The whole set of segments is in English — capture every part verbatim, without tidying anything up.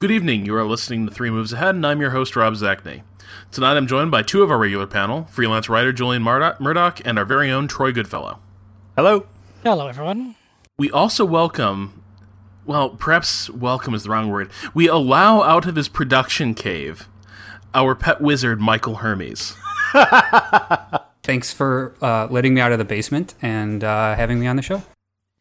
Good evening, you are listening to Three Moves Ahead, and I'm your host, Rob Zacny. Tonight I'm joined by two of our regular panel, freelance writer Julian Murdoch and our very own Troy Goodfellow. Hello. Hello, everyone. We also welcome, well, perhaps welcome is the wrong word, we allow out of his production cave our pet wizard, Michael Hermes. Thanks for uh, letting me out of the basement and uh, having me on the show.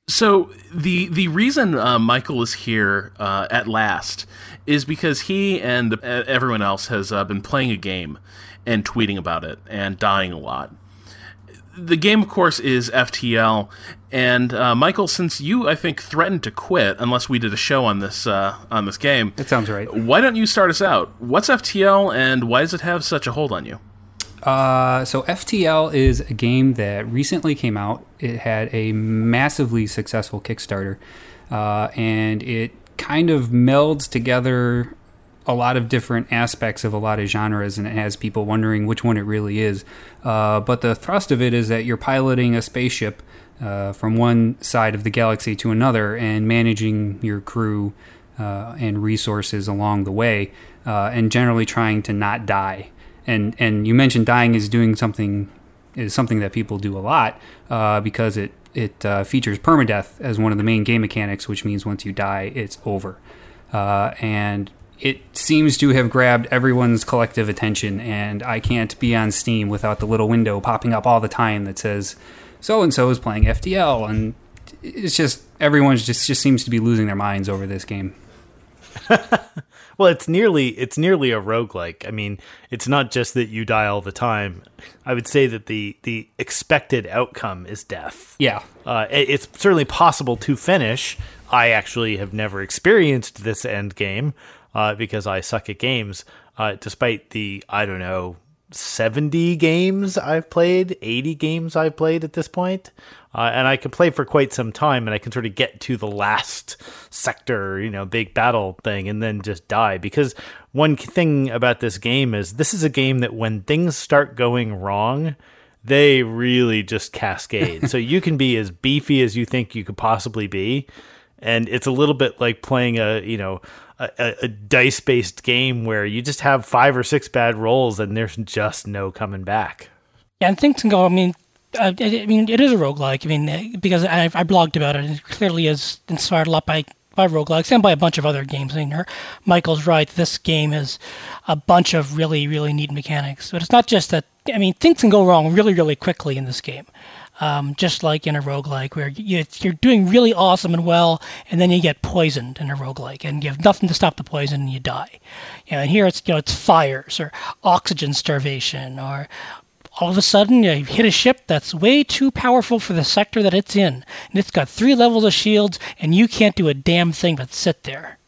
So the the reason uh, Michael is here uh, at last is because he and the, everyone else has uh, been playing a game and tweeting about it and dying a lot. The game, of course, is F T L, and uh, Michael, since you, I think, threatened to quit unless we did a show on this uh, on this game, that sounds right. Why don't you start us out? What's F T L, and why does it have such a hold on you? Uh, so F T L is a game that recently came out. It had a massively successful Kickstarter, uh, and it kind of melds together a lot of different aspects of a lot of genres, and it has people wondering which one it really is. Uh, but the thrust of it is that you're piloting a spaceship uh, from one side of the galaxy to another and managing your crew uh, and resources along the way, uh, and generally trying to not die. And and you mentioned dying is doing something is something that people do a lot uh, because it it uh, features permadeath as one of the main game mechanics, which means once you die, it's over. Uh, and it seems to have grabbed everyone's collective attention. And I can't be on Steam without the little window popping up all the time that says so and so is playing F T L, and it's just everyone just just seems to be losing their minds over this game. Well, it's nearly it's nearly a roguelike. I mean, it's not just that you die all the time. I would say that the the expected outcome is death. Yeah. Uh, it, it's certainly possible to finish. I actually have never experienced this end game uh, because I suck at games, uh, despite the, I don't know, seventy games I've played, eighty games I've played at this point. Uh, and I can play for quite some time, and I can sort of get to the last sector, you know, big battle thing, and then just die. Because one thing about this game is this is a game that when things start going wrong, they really just cascade. So you can be as beefy as you think you could possibly be. And it's a little bit like playing a, you know, a, a dice-based game where you just have five or six bad rolls, and there's just no coming back. Yeah, and things can go, I mean... Uh, I mean, it is a roguelike. I mean, because I, I blogged about it, and it clearly is inspired a lot by, by roguelikes and by a bunch of other games. I mean, her, Michael's right. This game has a bunch of really, really neat mechanics. But it's not just that, I mean, things can go wrong really, really quickly in this game. Um, just like in a roguelike, where you, you're doing really awesome and well, and then you get poisoned in a roguelike, and you have nothing to stop the poison, and you die. You know, and here it's, you know, it's fires, or oxygen starvation, or... all of a sudden, you hit a ship that's way too powerful for the sector that it's in, and it's got three levels of shields, and you can't do a damn thing but sit there.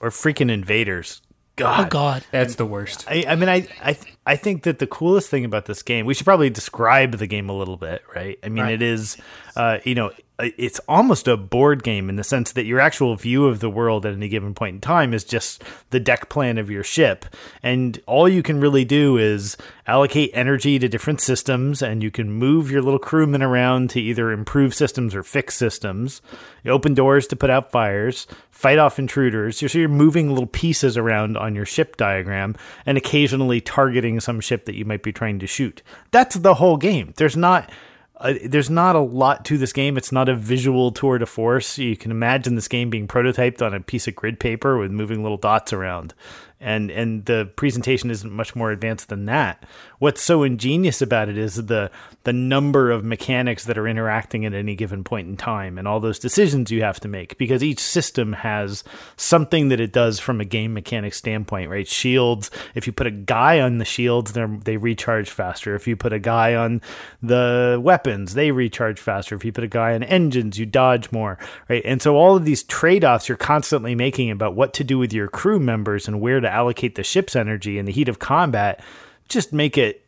Or freaking invaders. God. Oh, God. That's the worst. I, I mean, I, I I think that the coolest thing about this game, we should probably describe the game a little bit, right? I mean, right. It is, uh, you know, it's almost a board game in the sense that your actual view of the world at any given point in time is just the deck plan of your ship. And all you can really do is allocate energy to different systems, and you can move your little crewmen around to either improve systems or fix systems, you open doors to put out fires, fight off intruders. So you're moving little pieces around on your ship diagram and occasionally targeting some ship that you might be trying to shoot. That's the whole game. There's not... Uh, there's not a lot to this game. It's not a visual tour de force. You can imagine this game being prototyped on a piece of grid paper with moving little dots around. And and the presentation isn't much more advanced than that. What's so ingenious about it is the the number of mechanics that are interacting at any given point in time and all those decisions you have to make, because each system has something that it does from a game mechanic standpoint, right? Shields, if you put a guy on the shields, they recharge faster. If you put a guy on the weapons, they recharge faster. If you put a guy on engines, you dodge more, right? And so all of these trade-offs you're constantly making about what to do with your crew members and where to allocate the ship's energy in the heat of combat just make it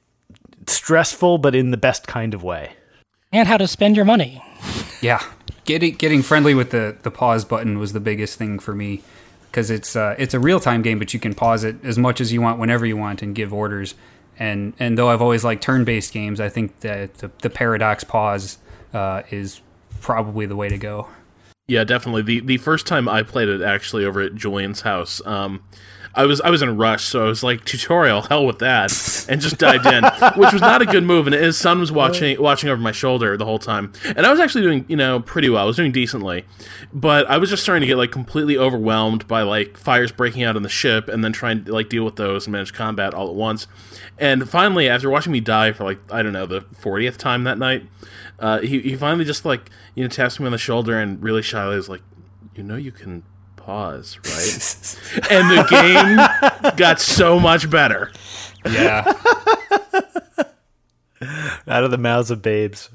stressful, but in the best kind of way. And how to spend your money. Yeah. Getting getting friendly with the, the pause button was the biggest thing for me, because it's uh, it's a real-time game, but you can pause it as much as you want whenever you want and give orders. And and though I've always liked turn-based games, I think that the, the paradox pause uh, is probably the way to go. Yeah, definitely. The the first time I played it, actually, over at Julian's house, um, I was I was in a rush, so I was like, tutorial, hell with that, and just dived in, which was not a good move, and his son was watching watching over my shoulder the whole time, and I was actually doing, you know, pretty well. I was doing decently, but I was just starting to get, like, completely overwhelmed by, like, fires breaking out on the ship, and then trying to, like, deal with those and manage combat all at once, and finally, after watching me die for, like, I don't know, the fortieth time that night, uh, he, he finally just, like, you know, taps me on the shoulder and really shyly is like, you know you can pause, right? And the game got so much better. Yeah. Out of the mouths of babes.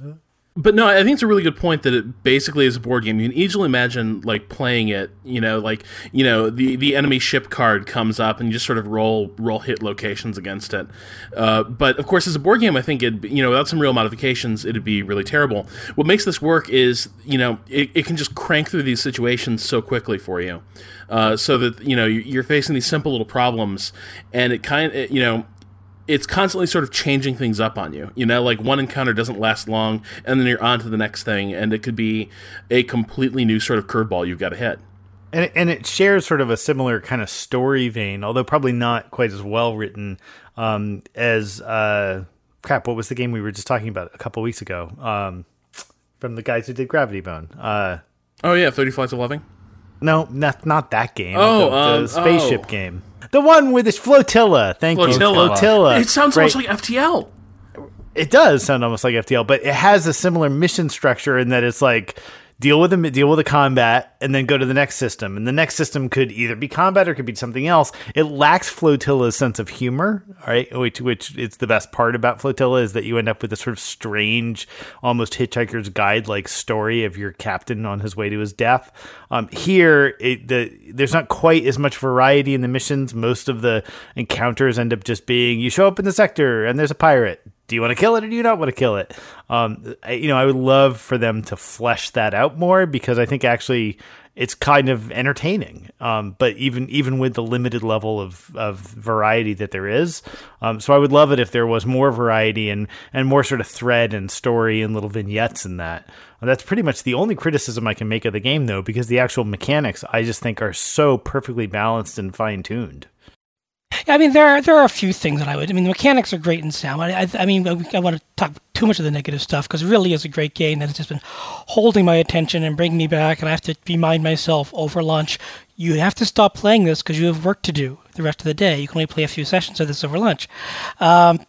But no, I think it's a really good point that it basically is a board game. You can easily imagine, like, playing it, you know, like, you know, the, the enemy ship card comes up and you just sort of roll roll hit locations against it. Uh, but, of course, as a board game, I think, it you know, without some real modifications, it'd be really terrible. What makes this work is, you know, it, it can just crank through these situations so quickly for you. Uh, so that, you know, you're facing these simple little problems, and it kind of, you know, it's constantly sort of changing things up on you, you know, like one encounter doesn't last long and then you're on to the next thing, and it could be a completely new sort of curveball you've got to hit. And it, and it shares sort of a similar kind of story vein, although probably not quite as well written um, as, uh, crap, what was the game we were just talking about a couple weeks ago um, from the guys who did Gravity Bone? Uh, oh yeah, thirty Flights of Loving? No, not, not that game. Oh, the, um, the spaceship oh. game. The one with this Flotilla. Thank Flotilla. you. Flotilla. It sounds right. almost like F T L. It does sound almost like F T L, but it has a similar mission structure in that it's like deal with the deal with the combat and then go to the next system. And the next system could either be combat or could be something else. It lacks Flotilla's sense of humor, right? Which which it's the best part about Flotilla is that you end up with a sort of strange, almost Hitchhiker's Guide like story of your captain on his way to his death. Um, here, it, the, there's not quite as much variety in the missions. Most of the encounters end up just being, you show up in the sector and there's a pirate. Do you want to kill it or do you not want to kill it? Um, I, you know, I would love for them to flesh that out more, because I think actually it's kind of entertaining. Um, but even even with the limited level of, of variety that there is. Um, so I would love it if there was more variety and, and more sort of thread and story and little vignettes in that. And that's pretty much the only criticism I can make of the game, though, because the actual mechanics I just think are so perfectly balanced and fine-tuned. Yeah, I mean, there are, there are a few things that I would... I mean, the mechanics are great and sound. I, I, I mean, I, I want to talk too much of the negative stuff, because it really is a great game that's just been holding my attention and bringing me back, and I have to remind myself over lunch, you have to stop playing this because you have work to do the rest of the day. You can only play a few sessions of this over lunch. Um,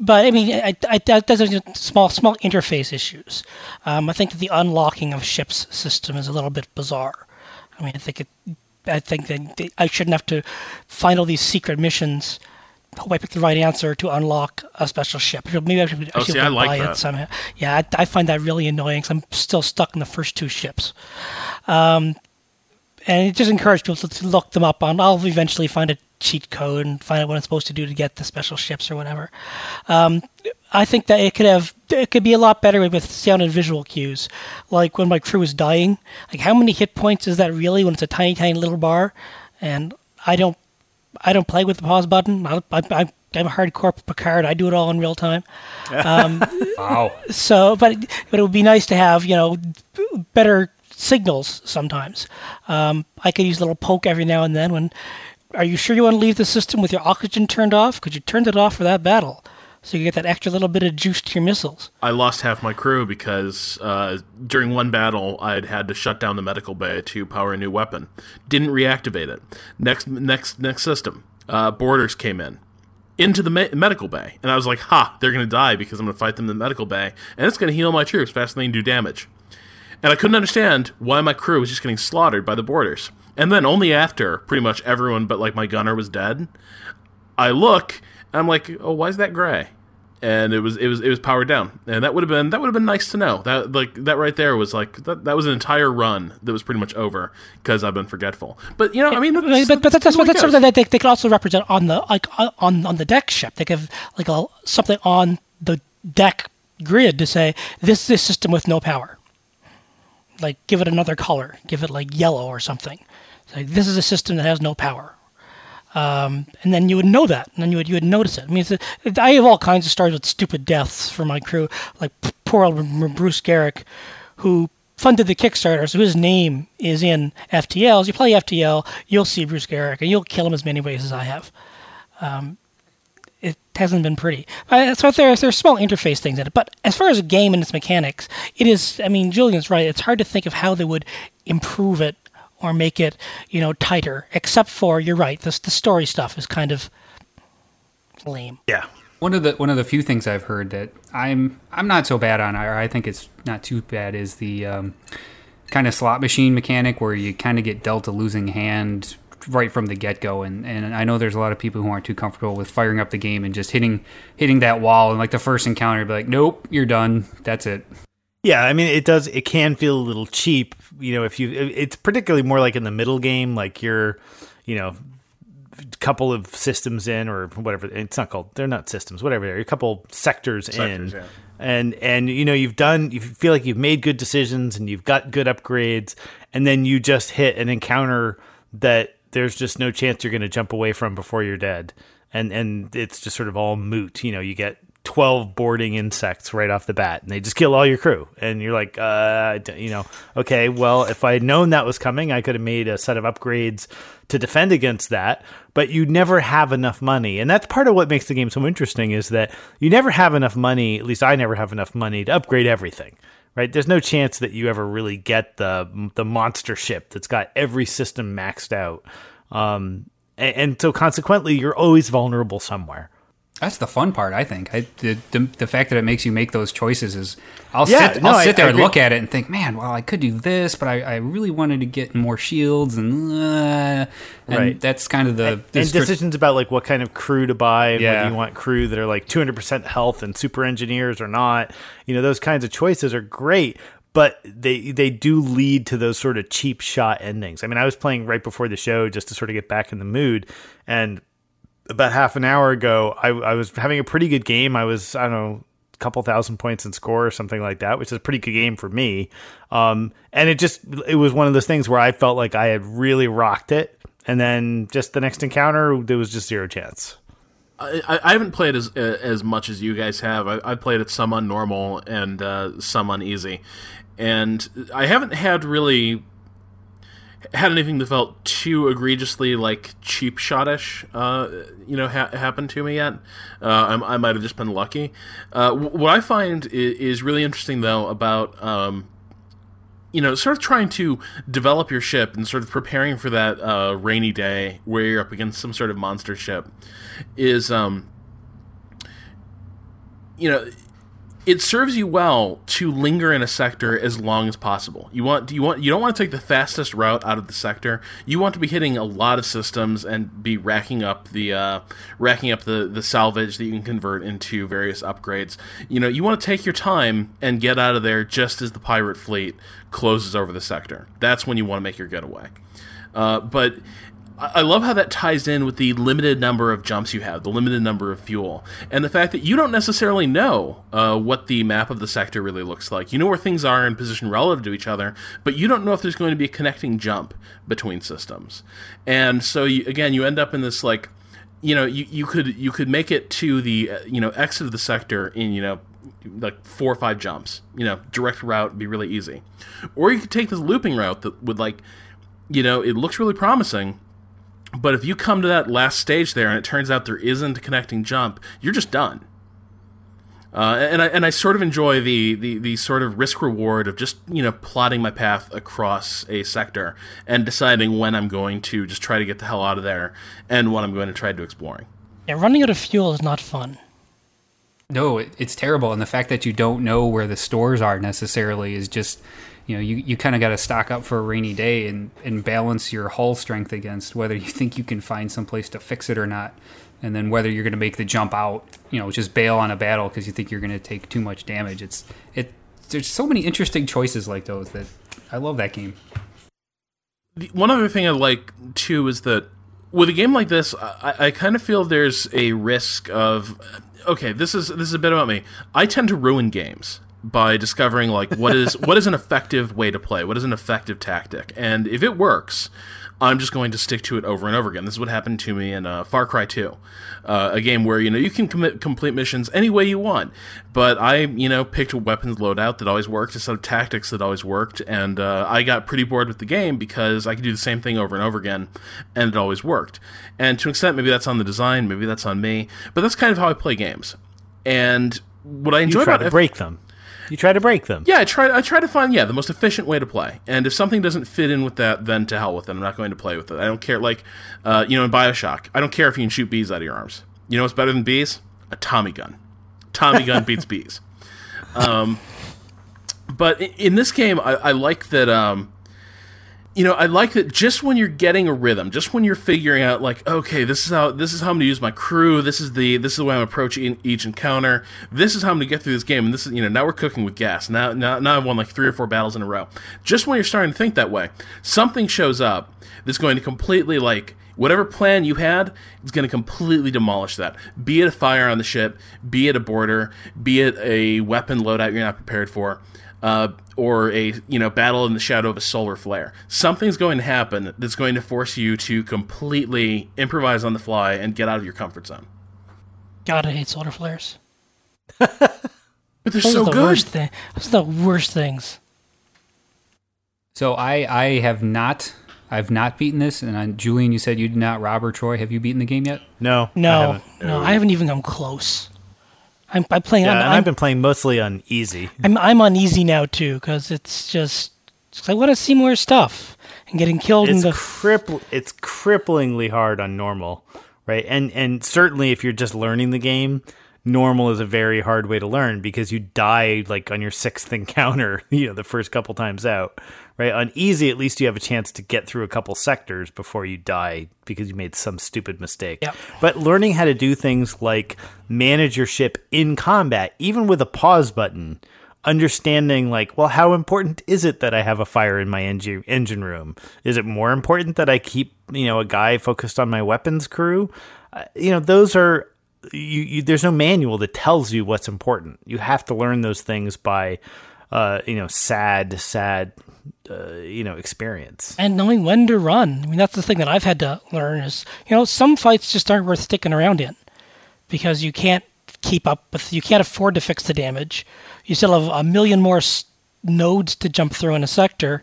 but, I mean, I, I, that does have small, small interface issues. Um, I think that the unlocking of ships system is a little bit bizarre. I mean, I think it... I think that I shouldn't have to find all these secret missions. Hope I picked the right answer to unlock a special ship. Maybe I should, oh, I should see, I like buy that. it somehow. Yeah, I, I find that really annoying, because I'm still stuck in the first two ships. Um, and it just encouraged people to look them up on. I'll eventually find a cheat code and find out what I'm supposed to do to get the special ships or whatever. Um, I think that it could have, it could be a lot better with sound and visual cues. Like when my crew is dying, like how many hit points is that really when it's a tiny, tiny little bar? And I don't, I don't play with the pause button. I, I, I, I'm a hardcore Picard. I do it all in real time. Um, wow. So, but but it would be nice to have, you know, better signals sometimes. Um, I could use a little poke every now and then when, are you sure you want to leave the system with your oxygen turned off? Because you turned it off for that battle. So you get that extra little bit of juice to your missiles. I lost half my crew because uh, during one battle, I'd had to shut down the medical bay to power a new weapon. Didn't reactivate it. Next next, next system, uh, boarders came in, into the me- medical bay. And I was like, ha, they're going to die because I'm going to fight them in the medical bay. And it's going to heal my troops faster than they can do damage. And I couldn't understand why my crew was just getting slaughtered by the boarders. And then only after pretty much everyone but like my gunner was dead, I look... I'm like, oh, why is that gray? And it was, it was, it was powered down, and that would have been, that would have been nice to know. That like that right there was like that, that was an entire run that was pretty much over because I've been forgetful. But you know, I mean, that's, but, but that's, that's, that's something that they, they could also represent on the like on on the deck ship. They could have like a, something on the deck grid to say this is a system with no power. Like give it another color, give it like yellow or something. It's like this is a system that has no power. Um, and then you would know that, and then you would you would notice it. I mean, it's a, it, I have all kinds of stories with stupid deaths for my crew, like poor old Bruce Garrick, who funded the Kickstarter, so his name is in F T L. As you play F T L, you'll see Bruce Garrick, and you'll kill him as many ways as I have. Um, it hasn't been pretty. Uh, so there's, there's small interface things in it, but as far as a game and its mechanics, it is, I mean, Julian's right, it's hard to think of how they would improve it or make it, you know, tighter, except for, you're right, the, the story stuff is kind of lame. Yeah. One of the one of the few things I've heard that I'm I'm not so bad on, or I think it's not too bad, is the um, kind of slot machine mechanic where you kind of get dealt a losing hand right from the get-go. And, and I know there's a lot of people who aren't too comfortable with firing up the game and just hitting hitting that wall. And like the first encounter, be like, nope, you're done. That's it. Yeah, I mean, it does. It can feel a little cheap, you know. If you, it's particularly more like in the middle game, like you're, you know, couple of systems in or whatever, it's not called, they're not systems, whatever they're, a couple sectors, sectors in yeah. and and you know, you've done, you feel like you've made good decisions and you've got good upgrades, and then you just hit an encounter that there's just no chance you're going to jump away from before you're dead, and and it's just sort of all moot. You know, you get twelve boarding insects right off the bat, and they just kill all your crew, and you're like, uh you know, okay, well, if I had known that was coming, I could have made a set of upgrades to defend against that. But you never have enough money, and that's part of what makes the game so interesting, is that you never have enough money, at least I never have enough money to upgrade everything, right? There's no chance that you ever really get the the monster ship that's got every system maxed out, um and, and so consequently you're always vulnerable somewhere. That's the fun part, I think. I, the, the the fact that it makes you make those choices is, I'll yeah, sit, no, I'll sit I, there I and look at it and think, man, well, I could do this, but I, I really wanted to get more shields, and, uh, and right. That's kind of the... And, the and stri- decisions about like what kind of crew to buy, and yeah. whether you want crew that are like two hundred percent health and super engineers or not. You know, those kinds of choices are great, but they they do lead to those sort of cheap shot endings. I mean, I was playing right before the show just to sort of get back in the mood, and... about half an hour ago, I, I was having a pretty good game. I was, I don't know, a couple thousand points in score or something like that, which is a pretty good game for me. Um, and it just, it was one of those things where I felt like I had really rocked it. And then just the next encounter, there was just zero chance. I, I haven't played as as much as you guys have. I, I played it some on normal and uh, some on easy. And I haven't had really... had anything that felt too egregiously like cheap shotish, uh, you know, ha- happened to me yet. Uh, I, I might have just been lucky. Uh, w- what I find is, is really interesting, though, about um, you know, sort of trying to develop your ship and sort of preparing for that uh, rainy day where you're up against some sort of monster ship, is um, you know. It serves you well to linger in a sector as long as possible. You want you want you don't want to take the fastest route out of the sector. You want to be hitting a lot of systems and be racking up the uh, racking up the, the salvage that you can convert into various upgrades. You know, you want to take your time and get out of there just as the pirate fleet closes over the sector. That's when you want to make your getaway. Uh, but I love how that ties in with the limited number of jumps you have, the limited number of fuel, and the fact that you don't necessarily know uh, what the map of the sector really looks like. You know where things are in position relative to each other, but you don't know if there's going to be a connecting jump between systems. And so, you, again, you end up in this, like, you know, you, you could you could make it to the, you know, exit of the sector in, you know, like four or five jumps. You know, direct route would be really easy. Or you could take this looping route that would, like, you know, it looks really promising, but if you come to that last stage there and it turns out there isn't a connecting jump, you're just done. Uh, and I and I sort of enjoy the, the, the sort of risk reward of just, you know, plotting my path across a sector and deciding when I'm going to just try to get the hell out of there and what I'm going to try to exploring. Yeah, running out of fuel is not fun. No, it, it's terrible. And the fact that you don't know where the stores are necessarily is just... You know, you, you kind of got to stock up for a rainy day and, and balance your hull strength against whether you think you can find some place to fix it or not, and then whether you're going to make the jump out, you know, just bail on a battle because you think you're going to take too much damage. It's it. There's so many interesting choices like those that I love that game. One other thing I like, too, is that with a game like this, I, I kind of feel there's a risk of, okay, this is this is a bit about me. I tend to ruin games by discovering, like, what is what is an effective way to play, what is an effective tactic, and if it works, I'm just going to stick to it over and over again. This is what happened to me in uh, Far Cry two, uh, a game where, you know, you can commit, complete missions any way you want, but I, you know, picked a weapons loadout that always worked, a set of tactics that always worked, and uh, I got pretty bored with the game because I could do the same thing over and over again, and it always worked. And to an extent, maybe that's on the design, maybe that's on me, but that's kind of how I play games. And what I enjoy about it... You try to F- break them. You try to break them. Yeah, I try I try to find, yeah, the most efficient way to play. And if something doesn't fit in with that, then to hell with it. I'm not going to play with it. I don't care, like, uh, you know, in Bioshock, I don't care if you can shoot bees out of your arms. You know what's better than bees? A Tommy gun. Tommy gun beats bees. Um, but in this game, I, I like that... Um, You know, I like that just when you're getting a rhythm, just when you're figuring out, like, okay, this is how this is how I'm going to use my crew. This is the this is the way I'm approaching each encounter. This is how I'm going to get through this game. And this is, you know, now we're cooking with gas. Now, now, now I've won like three or four battles in a row. Just when you're starting to think that way, something shows up that's going to completely, like, whatever plan you had is going to completely demolish that. Be it a fire on the ship, be it a border, be it a weapon loadout you're not prepared for. Uh, or a, you know, battle in the shadow of a solar flare. Something's going to happen that's going to force you to completely improvise on the fly and get out of your comfort zone. God, I hate solar flares. But they're Those so the good. Worst thi- Those are the worst things. So I, I have not, I've not beaten this. And I, Julian, you said you did not. Rob or Troy, have you beaten the game yet? No, no, I no. I haven't even come close. I'm, I'm playing. Yeah, I'm, and I've I'm, been playing mostly on easy. I'm I'm on easy now too, because it's just cause I want to see more stuff and getting killed. It's in the crippl- It's cripplingly hard on normal, right? And and certainly if you're just learning the game, normal is a very hard way to learn because you die like on your sixth encounter. You know, the first couple times out, right? On easy, at least you have a chance to get through a couple sectors before you die because you made some stupid mistake. Yep. But learning how to do things like manage your ship in combat, even with a pause button, understanding like, well, how important is it that I have a fire in my engine engine room? Is it more important that I keep, you know, a guy focused on my weapons crew? Uh, you know, those are you, you. There's no manual that tells you what's important. You have to learn those things by, uh, you know, sad, sad. Uh, you know, experience. And knowing when to run. I mean, that's the thing that I've had to learn is, you know, some fights just aren't worth sticking around in because you can't keep up with, you can't afford to fix the damage. You still have a million more s- nodes to jump through in a sector.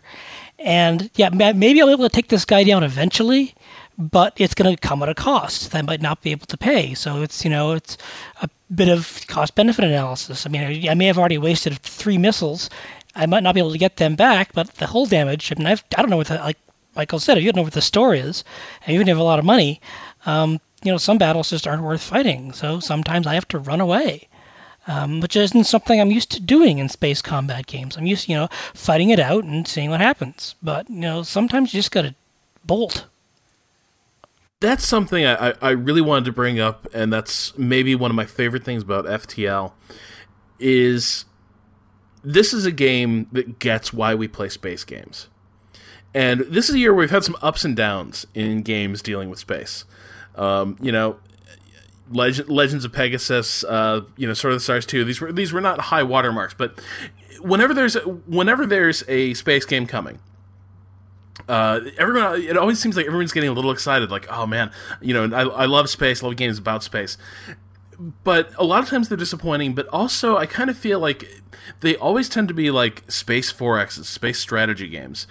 And yeah, maybe I'll be able to take this guy down eventually, but it's going to come at a cost that I might not be able to pay. So it's, you know, it's a bit of cost-benefit analysis. I mean, I may have already wasted three missiles. I might not be able to get them back, but the whole damage, I mean, I've, I don't know what the, like Michael said, if you don't know what the store is, and you don't have a lot of money, um, you know, some battles just aren't worth fighting, so sometimes I have to run away, um, which isn't something I'm used to doing in space combat games. I'm used to, you know, fighting it out and seeing what happens, but, you know, sometimes you just gotta bolt. That's something I, I really wanted to bring up, and that's maybe one of my favorite things about F T L, is... This is a game that gets why we play space games. And this is a year where we've had some ups and downs in games dealing with space. Um, you know, Leg- Legends of Pegasus, uh, you know, Sword of the Stars two, these were these were not high watermarks, but whenever there's whenever there's a space game coming, Uh, everyone, it always seems like everyone's getting a little excited, like, oh man, you know, I, I love space, I love games about space. But a lot of times they're disappointing, but also I kind of feel like they always tend to be like space forexes, space strategy games.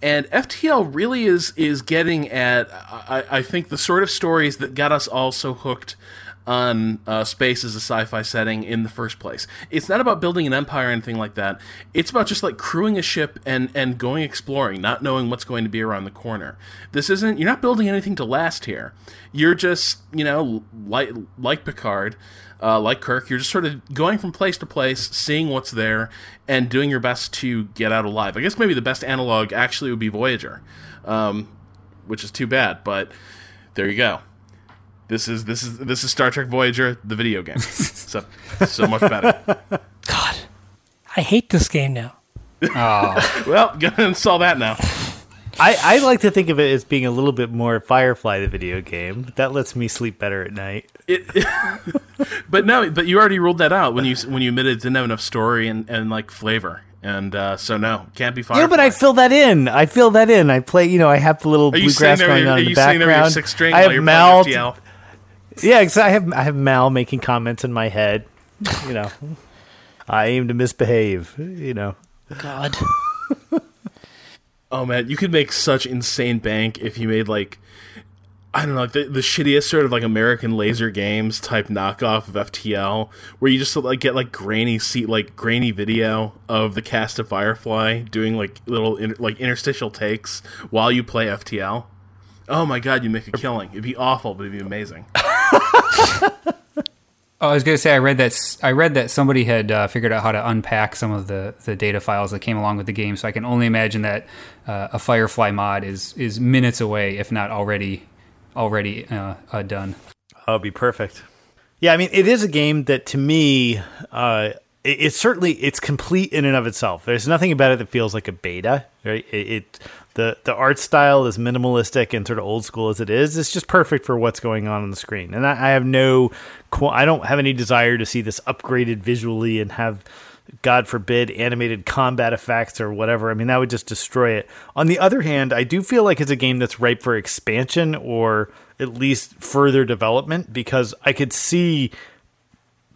And F T L really is is getting at, I, I think, the sort of stories that got us all so hooked on uh, space as a sci-fi setting in the first place. It's not about building an empire or anything like that. It's about just like crewing a ship and, and going exploring, not knowing what's going to be around the corner. This isn't, you're not building anything to last here. You're just, you know, like, like Picard, uh, like Kirk, you're just sort of going from place to place, seeing what's there, and doing your best to get out alive. I guess maybe the best analog actually would be Voyager, um, which is too bad, but there you go. This is this is this is Star Trek Voyager, the video game. So so much better. God, I hate this game now. Oh. Well, gonna install that now. I, I like to think of it as being a little bit more Firefly, the video game. That lets me sleep better at night. It, it, but no, but you already ruled that out when you when you admitted it didn't have enough story and, and like flavor. And uh, so no, can't be Firefly. Yeah, but I fill that in. I fill that in. I play. You know, I have the little bluegrass going on in the background. I have Mal. Yeah, because I have I have Mal making comments in my head. You know, I aim to misbehave. You know, God. Oh man, you could make such insane bank if you made like, I don't know, like the, the shittiest sort of like American Laser Games type knockoff of F T L, where you just like get like grainy seat like grainy video of the cast of Firefly doing like little inter- like interstitial takes while you play F T L. Oh my God, you make a killing! It'd be awful, but it'd be amazing. oh, I was gonna say I read that I read that somebody had uh, figured out how to unpack some of the, the data files that came along with the game. So I can only imagine that uh, a Firefly mod is is minutes away, if not already. already uh, uh, done. I'll be perfect. Yeah, I mean, it is a game that to me, uh, it, it's certainly, it's complete in and of itself. There's nothing about it that feels like a beta, right? It, it the, the art style is minimalistic and sort of old school as it is. It's just perfect for what's going on on the screen. And I, I have no, I don't have any desire to see this upgraded visually and have, God forbid, animated combat effects or whatever. I mean, that would just destroy it. On the other hand, I do feel like it's a game that's ripe for expansion or at least further development, because I could see,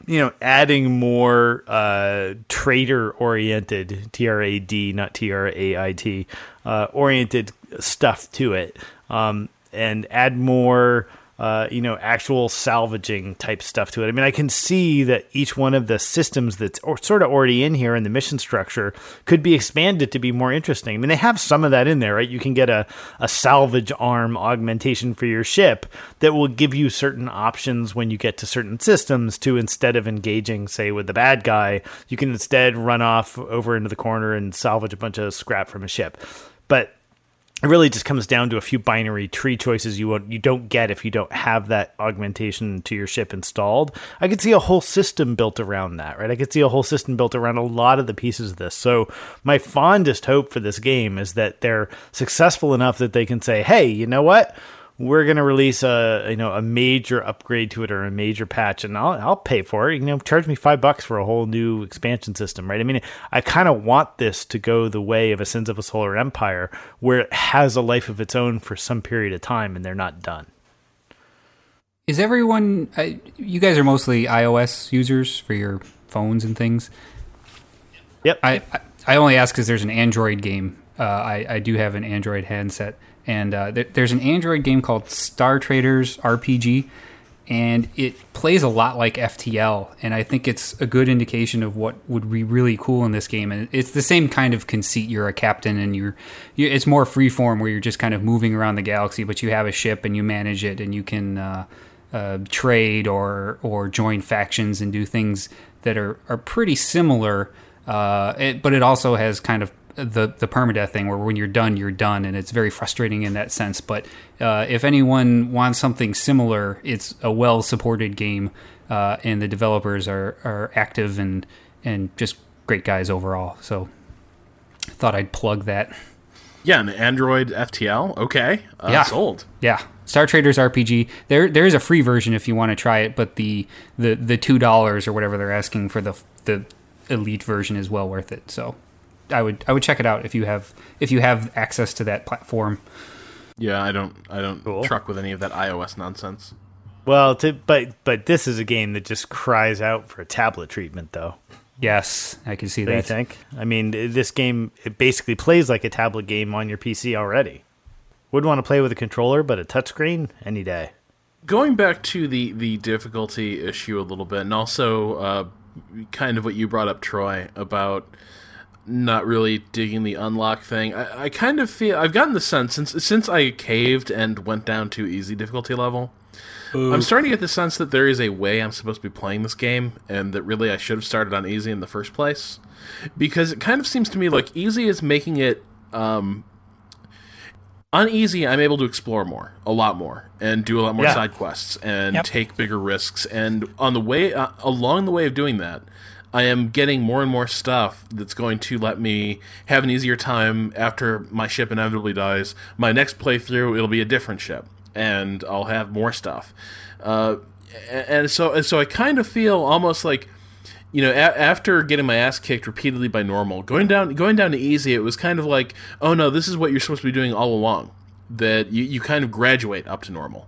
you know, adding more uh, trader-oriented, T R A D, not T R A I T, uh, oriented stuff to it, um, and add more... Uh, you know, actual salvaging type stuff to it. I mean, I can see that each one of the systems that's or, sort of already in here in the mission structure could be expanded to be more interesting. I mean, they have some of that in there, right? You can get a, a salvage arm augmentation for your ship that will give you certain options when you get to certain systems to, instead of engaging, say, with the bad guy, you can instead run off over into the corner and salvage a bunch of scrap from a ship. But it really just comes down to a few binary tree choices you won't, you don't get if you don't have that augmentation to your ship installed. I could see a whole system built around that, right? I could see a whole system built around a lot of the pieces of this. So my fondest hope for this game is that they're successful enough that they can say, hey, you know what? We're going to release a, you know, a major upgrade to it or a major patch, and I'll I'll pay for it. You know, charge me five bucks for a whole new expansion system, right? I mean, I kind of want this to go the way of a Sins of a Solar Empire, where it has a life of its own for some period of time, and they're not done. Is everyone? I, you guys are mostly iOS users for your phones and things. Yep. I I only ask because there's an Android game. Uh, I I do have an Android handset. And uh, th- there's an Android game called Star Traders R P G, and it plays a lot like F T L. And I think it's a good indication of what would be really cool in this game. And it's the same kind of conceit. You're a captain, and you're, you're it's more freeform, where you're just kind of moving around the galaxy, but you have a ship and you manage it, and you can uh, uh, trade or or join factions and do things that are, are pretty similar. Uh, it, but it also has kind of the the permadeath thing, where when you're done, you're done, and it's very frustrating in that sense. But uh, if anyone wants something similar, it's a well-supported game, uh, and the developers are, are active and and just great guys overall. So I thought I'd plug that. Yeah, an Android F T L? Okay. Uh, yeah. Sold. Yeah. Star Traders R P G. There there is a free version if you want to try it, but the, the, the two dollars or whatever they're asking for the the elite version is well worth it, so... I would I would check it out if you have if you have access to that platform. Yeah, I don't I don't cool. truck with any of that iOS nonsense. Well, to, but but this is a game that just cries out for a tablet treatment, though. Yes, I can see that. You think? I mean, this game, it basically plays like a tablet game on your P C already. Wouldn't want to play with a controller, but a touchscreen any day. Going back to the the difficulty issue a little bit, and also uh, kind of what you brought up, Troy, about not really digging the unlock thing. I, I kind of feel... I've gotten the sense, since since I caved and went down to easy difficulty level, Ooh. I'm starting to get the sense that there is a way I'm supposed to be playing this game, and that really I should have started on easy in the first place. Because it kind of seems to me like easy is making it... Um, on easy, I'm able to explore more, a lot more, and do a lot more yeah. side quests, and yep. take bigger risks. And on the way, uh, along the way of doing that, I am getting more and more stuff that's going to let me have an easier time after my ship inevitably dies. My next playthrough, it'll be a different ship, and I'll have more stuff. Uh, and so, and so I kind of feel almost like you know, a- after getting my ass kicked repeatedly by normal, going down going down to easy, it was kind of like, oh no, this is what you're supposed to be doing all along, that you, you kind of graduate up to normal.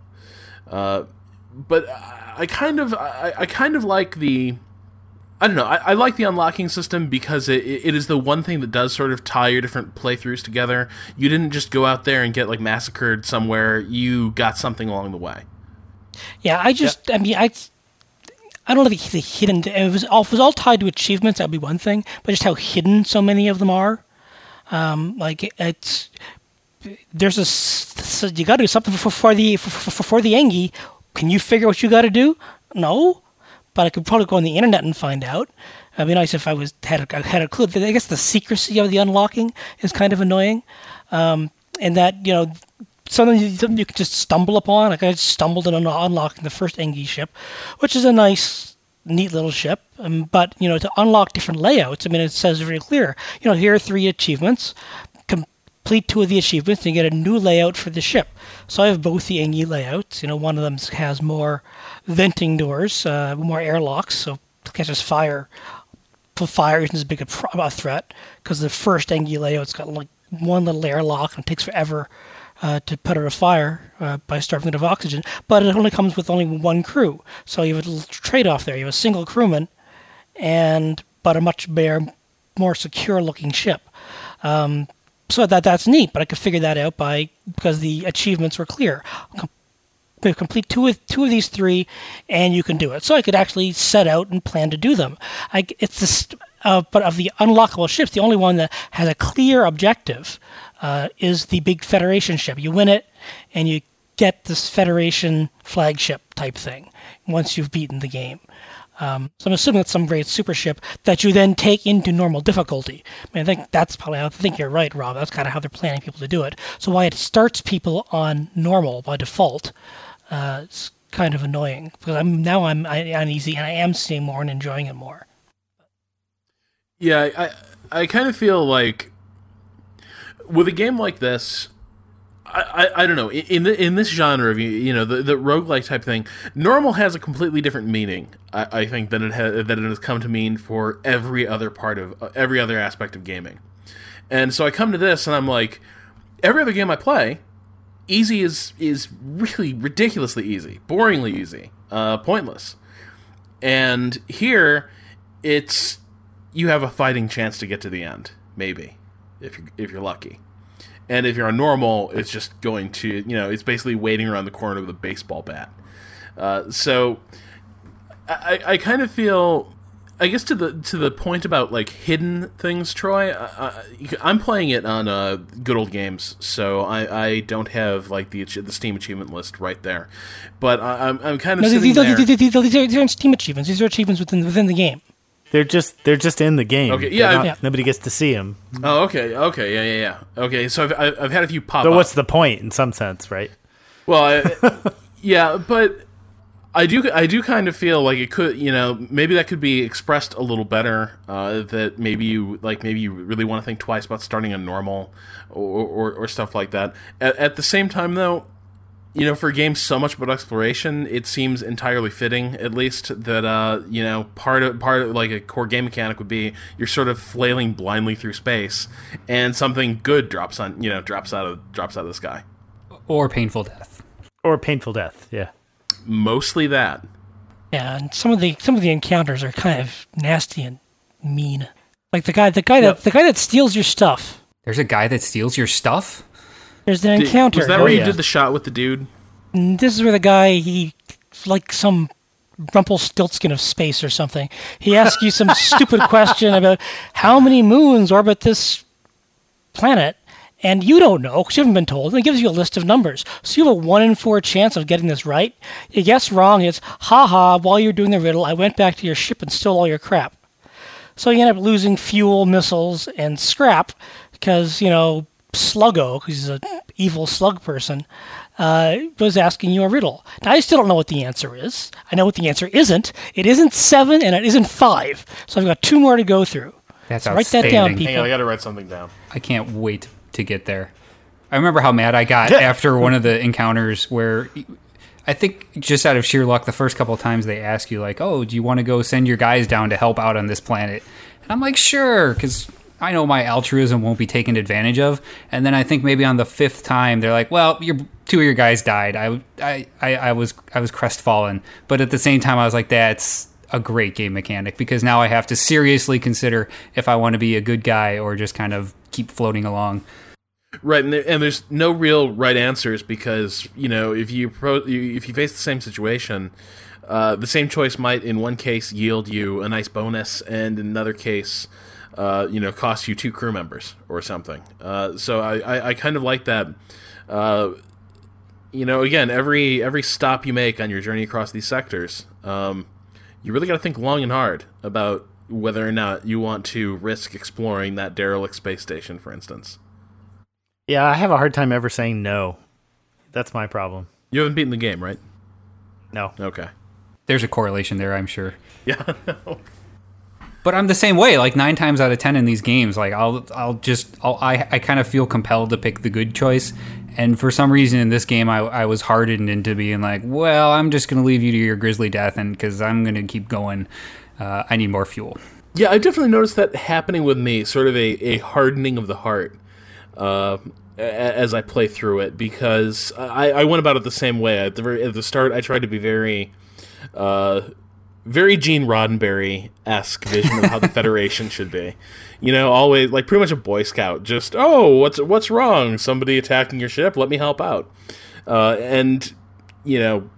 Uh, but I kind of I, I kind of like the... I don't know, I, I like the unlocking system because it, it is the one thing that does sort of tie your different playthroughs together. You didn't just go out there and get, like, massacred somewhere. You got something along the way. Yeah, I just, yeah. I mean, I... I don't know if it's a hidden... It was, all, if it was all tied to achievements, that would be one thing, but just how hidden so many of them are. Um, like, it, it's... There's a... So you got to do something for, for the for, for, for the Engie. Can you figure what you got to do? No. But I could probably go on the internet and find out. It'd be nice if I was had a, had a clue. I guess the secrecy of the unlocking is kind of annoying. Um, and that, you know... Something you, something you could just stumble upon. Like I stumbled on unlocking the first Engie ship, which is a nice, neat little ship. Um, but, you know, to unlock different layouts, I mean, it says very clear, you know, here are three achievements. Complete two of the achievements and you get a new layout for the ship. So I have both the Engie layouts. You know, one of them has more venting doors, uh, more airlocks, so it catches fire. Fire isn't as big a, pro- a threat because the first Engie layout's got, like, one little airlock and it takes forever Uh, to put out a fire uh, by starving it of oxygen, but it only comes with only one crew. So you have a little trade-off there. You have a single crewman, and but a much bare, more secure-looking ship. Um, so that that's neat, but I could figure that out by because the achievements were clear. Com- complete two of, two of these three, and you can do it. So I could actually set out and plan to do them. I, it's this, uh, but of the unlockable ships, the only one that has a clear objective Uh, is the big Federation ship. You win it, and you get this Federation flagship type thing once you've beaten the game. Um, so I'm assuming that's some great super ship that you then take into normal difficulty. I mean, I think that's probably, I think you're right, Rob. That's kind of how they're planning people to do it. So why it starts people on normal by default uh, is kind of annoying. Because I'm now I'm uneasy, and I am seeing more and enjoying it more. Yeah, I I kind of feel like with a game like this, I, I, I don't know, in the, in this genre of, you know, the, the roguelike type thing, normal has a completely different meaning, I, I think, than it, ha- than it has come to mean for every other part of, uh, every other aspect of gaming. And so I come to this and I'm like, every other game I play, easy is, is really ridiculously easy, boringly easy, uh, pointless. And here, it's, you have a fighting chance to get to the end, maybe. If you're, if you're lucky. And if you're on normal, it's just going to, you know, it's basically waiting around the corner with a baseball bat. Uh, so I, I kind of feel, I guess to the to the point about, like, hidden things, Troy, I, I, I'm playing it on uh, Good Old Games, so I, I don't have, like, the the Steam achievement list right there. But I, I'm, I'm kind of no, sitting these, there. These, these, these aren't Steam achievements. These are achievements within within the game. They're just they're just in the game. Okay, yeah, not, yeah. Nobody gets to see them. Oh, okay, okay, yeah, yeah, yeah. Okay, so I've I've had a few pop. So what's up. The point in some sense, right? Well, I, yeah, but I do I do kind of feel like it could, you know, maybe that could be expressed a little better. Uh, that maybe you like maybe you really want to think twice about starting on normal or or, or stuff like that. At, at the same time, though, you know, for a game so much about exploration, it seems entirely fitting, at least, that, uh, you know, part of, part of, like, a core game mechanic would be you're sort of flailing blindly through space, and something good drops on, you know, drops out of, drops out of the sky. Or painful death. Or painful death, yeah. Mostly that. Yeah, and some of the, some of the encounters are kind of nasty and mean. Like, the guy, the guy that, yep. the guy that steals your stuff. There's a guy that steals your stuff? There's an encounter. Is that where oh, you yeah. did the shot with the dude? This is where the guy, he, like some Rumpelstiltskin of space or something, he asks you some stupid question about how many moons orbit this planet, and you don't know because you haven't been told, and it gives you a list of numbers. So you have a one in four chance of getting this right. You guess wrong, it's, haha, while you're doing the riddle, I went back to your ship and stole all your crap. So you end up losing fuel, missiles, and scrap because, you know, Sluggo, because he's an evil slug person, uh, was asking you a riddle. Now, I still don't know what the answer is. I know what the answer isn't. It isn't seven, and it isn't five. So I've got two more to go through. That's so outstanding. Write that down, people. Hang on, I got to write something down. I can't wait to get there. I remember how mad I got after one of the encounters where... I think just out of sheer luck, the first couple of times they ask you, like, oh, do you want to go send your guys down to help out on this planet? And I'm like, sure, because I know my altruism won't be taken advantage of. And then I think maybe on the fifth time, they're like, well, your two of your guys died. I, I, I, I was I was crestfallen. But at the same time, I was like, that's a great game mechanic, because now I have to seriously consider if I want to be a good guy or just kind of keep floating along. Right, and, there, and there's no real right answers, because, you know, if you pro- if you face the same situation, uh, the same choice might in one case yield you a nice bonus, and in another case, uh, you know, cost you two crew members or something. Uh, so I, I, I kind of like that. Uh, you know, again, every every stop you make on your journey across these sectors, um, you really got to think long and hard about whether or not you want to risk exploring that derelict space station, for instance. Yeah, I have a hard time ever saying no. That's my problem. You haven't beaten the game, right? No. Okay. There's a correlation there, I'm sure. Yeah. No. But I'm the same way. Like nine times out of ten in these games, like I'll, I'll just, I'll, I, I kind of feel compelled to pick the good choice. And for some reason in this game, I, I was hardened into being like, well, I'm just gonna leave you to your grisly death, and because I'm gonna keep going. Uh, I need more fuel. Yeah, I definitely noticed that happening with me. Sort of a, a hardening of the heart. Uh, as I play through it, because I, I went about it the same way. At the very, at the start, I tried to be very, uh, very Gene Roddenberry-esque vision of how the Federation should be. You know, always like pretty much a Boy Scout. Just oh, what's what's wrong? Somebody attacking your ship? Let me help out. Uh, and you know,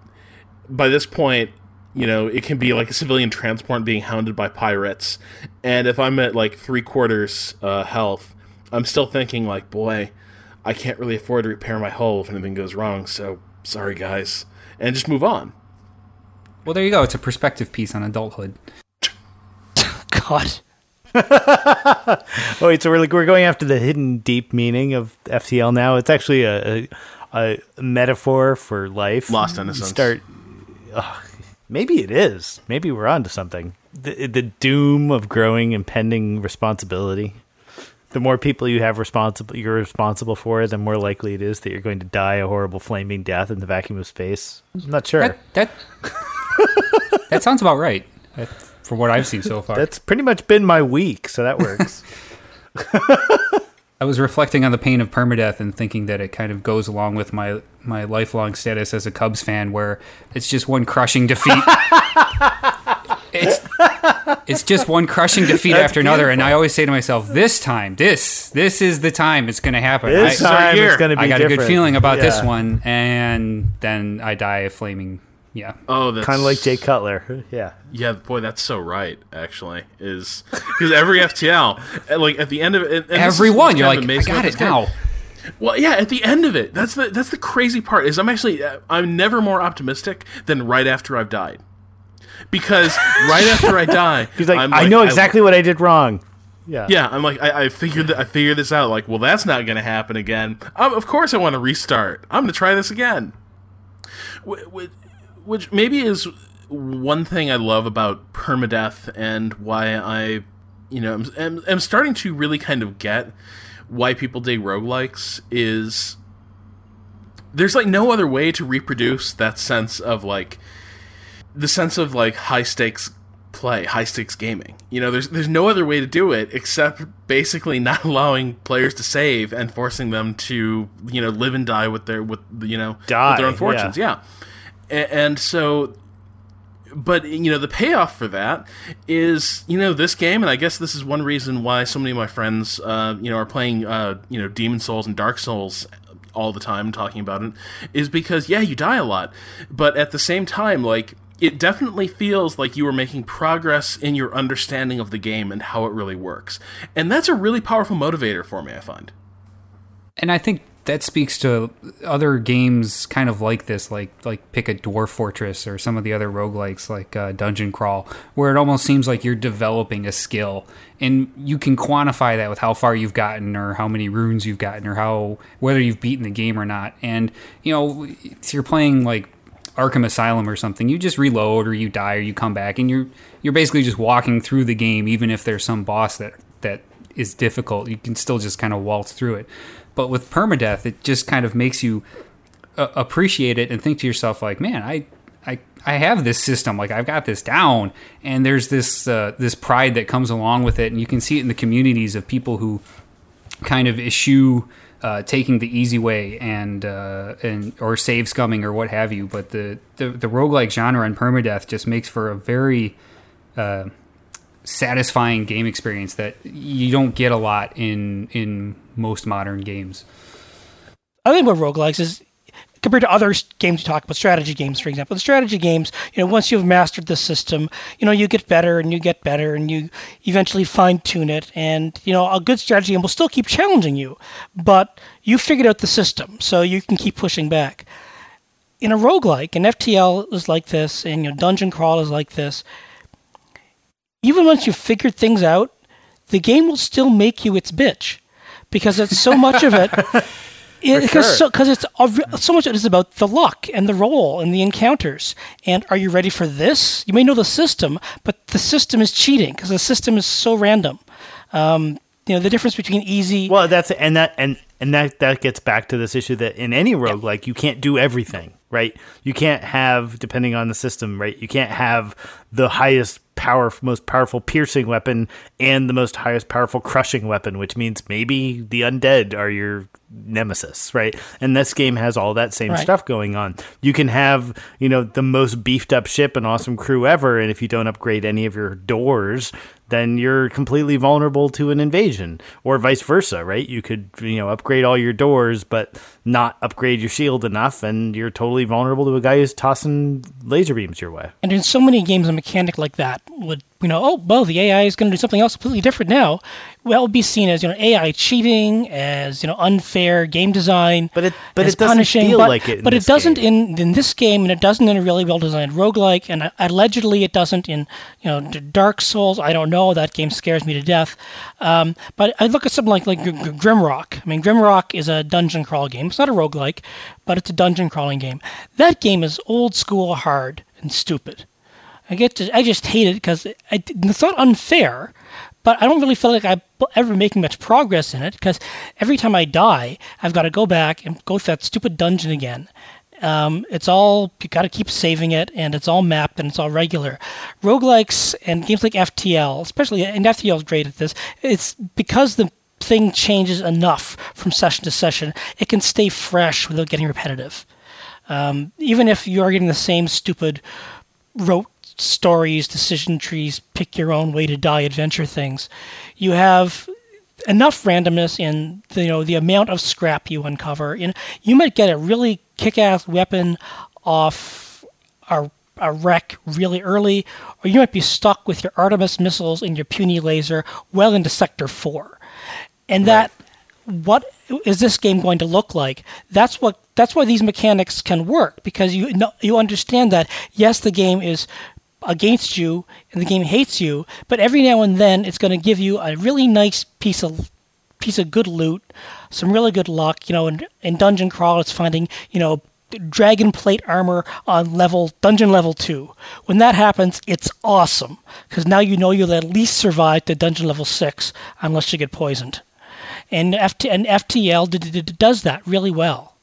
by this point, you know, it can be like a civilian transport being hounded by pirates. And if I'm at like three quarters uh, health, I'm still thinking, like, boy, I can't really afford to repair my hull if anything goes wrong, so sorry, guys. And just move on. Well, there you go. It's a perspective piece on adulthood. God. Wait, so we're, like, we're going after the hidden deep meaning of F T L now? It's actually a, a, a metaphor for life. Lost innocence. Start, uh, maybe it is. Maybe we're onto something. The, the doom of growing impending responsibility. The more people you have responsible, you're responsible for, the more likely it is that you're going to die a horrible flaming death in the vacuum of space. I'm not sure. That that, that sounds about right, from what I've seen so far. That's pretty much been my week, so that works. I was reflecting on the pain of permadeath and thinking that it kind of goes along with my, my lifelong status as a Cubs fan, where it's just one crushing defeat. It's it's just one crushing defeat That's after another, beautiful. And I always say to myself, "This time, this this is the time it's going to happen. This I, time it's going to be I got different. A good feeling about yeah. this one, and then I die of flaming." Yeah. Oh, that's kind of like Jay Cutler. Yeah. Yeah, boy, that's so right. Actually, is because every F T L, like at the end of it, every one, you're like, "I got it now." Well, yeah, at the end of it, that's the that's the crazy part. Is I'm actually I'm never more optimistic than right after I've died. Because right after I die, he's like, I'm like, I know exactly I, what I did wrong. Yeah, yeah. I'm like, I, I figured, th- I figured this out. Like, well, that's not going to happen again. Um, of course, I want to restart. I'm going to try this again. Which, which maybe is one thing I love about permadeath and why I, you know, am, am, am starting to really kind of get why people dig roguelikes is there's like no other way to reproduce that sense of like. The sense of like high stakes play, high stakes gaming. You know, there's there's no other way to do it except basically not allowing players to save and forcing them to you know live and die with their with you know die, with their own fortunes. Yeah, yeah. And, and so, but you know the payoff for that is you know this game, and I guess this is one reason why so many of my friends uh, you know are playing uh, you know Demon Souls and Dark Souls all the time, talking about it, is because yeah you die a lot, but at the same time like. It definitely feels like you are making progress in your understanding of the game and how it really works. And that's a really powerful motivator for me, I find. And I think that speaks to other games kind of like this, like like pick a Dwarf Fortress or some of the other roguelikes like uh, Dungeon Crawl, where it almost seems like you're developing a skill. And you can quantify that with how far you've gotten or how many runes you've gotten or how whether you've beaten the game or not. And, you know, if you're playing like Arkham Asylum or something, you just reload or you die or you come back and you're you're basically just walking through the game. Even if there's some boss that that is difficult, you can still just kind of waltz through it. But with permadeath, it just kind of makes you uh, appreciate it and think to yourself, like, man, I, I, I have this system. Like, I've got this down. And there's this uh, this pride that comes along with it. And you can see it in the communities of people who kind of eschew uh, taking the easy way and uh, and or save scumming or what have you. But the, the, the roguelike genre and permadeath just makes for a very uh, satisfying game experience that you don't get a lot in in most modern games. I think what roguelikes is, compared to other games you talk about, strategy games, for example, the strategy games, you know, once you've mastered the system, you know, you get better and you get better and you eventually fine-tune it. And, you know, a good strategy game will still keep challenging you, but you figured out the system, so you can keep pushing back. In a roguelike, an F T L is like this, and, you know, Dungeon Crawl is like this. Even once you've figured things out, the game will still make you its bitch, because it's so much of it... Because sure. so, it's a, so much of it is about the luck and the roll and the encounters. And are you ready for this? You may know the system, but the system is cheating because the system is so random. Um, you know, the difference between easy. Well, that's and that and, and that, that gets back to this issue that in any roguelike, you can't do everything, right? You can't have, depending on the system, right? You can't have the highest power, most powerful piercing weapon and the most highest powerful crushing weapon, which means maybe the undead are your nemesis, right? And this game has all that same right. stuff going on. You can have, you know, the most beefed up ship and awesome crew ever, and if you don't upgrade any of your doors, then you're completely vulnerable to an invasion, or vice versa, right? You could, you know, upgrade all your doors, but not upgrade your shield enough, and you're totally vulnerable to a guy who's tossing laser beams your way. And in so many games, a mechanic like that would, you know, oh, well, the A I is going to do something else completely different now. Well, it would be seen as, you know, A I cheating, as, you know, unfair game design. But it, but it doesn't punishing. feel but, like it in But this it doesn't game. In, in this game, and it doesn't in a really well-designed roguelike, and uh, allegedly it doesn't in, you know, Dark Souls. I don't know. That game scares me to death. Um, but I look at something like, like G- G- Grimrock. I mean, Grimrock is a dungeon crawl game. It's not a roguelike, but it's a dungeon crawling game. That game is old-school hard and stupid. I get to, I just hate it because it, it's not unfair, but I don't really feel like I'm ever making much progress in it because every time I die, I've got to go back and go through that stupid dungeon again. Um, it's all, you got to keep saving it, and it's all mapped, and it's all regular. Roguelikes and games like F T L, especially, and F T L is great at this, it's because the thing changes enough from session to session, it can stay fresh without getting repetitive. Um, even if you're getting the same stupid rote stories, decision trees, pick your own way to die adventure things, you have enough randomness in the, you know, the amount of scrap you uncover. And you might get a really kick-ass weapon off a, a wreck really early, or you might be stuck with your Artemis missiles and your puny laser well into Sector four. And that, right. What is this game going to look like? That's what. That's why these mechanics can work, because you know, you understand that, yes, the game is against you and the game hates you, but every now and then it's going to give you a really nice piece of piece of good loot, some really good luck. You know, in, in Dungeon Crawl, it's finding, you know, dragon plate armor on level dungeon level two. When that happens, it's awesome, because now you know you'll at least survive to dungeon level six unless you get poisoned. And F T L does that really well.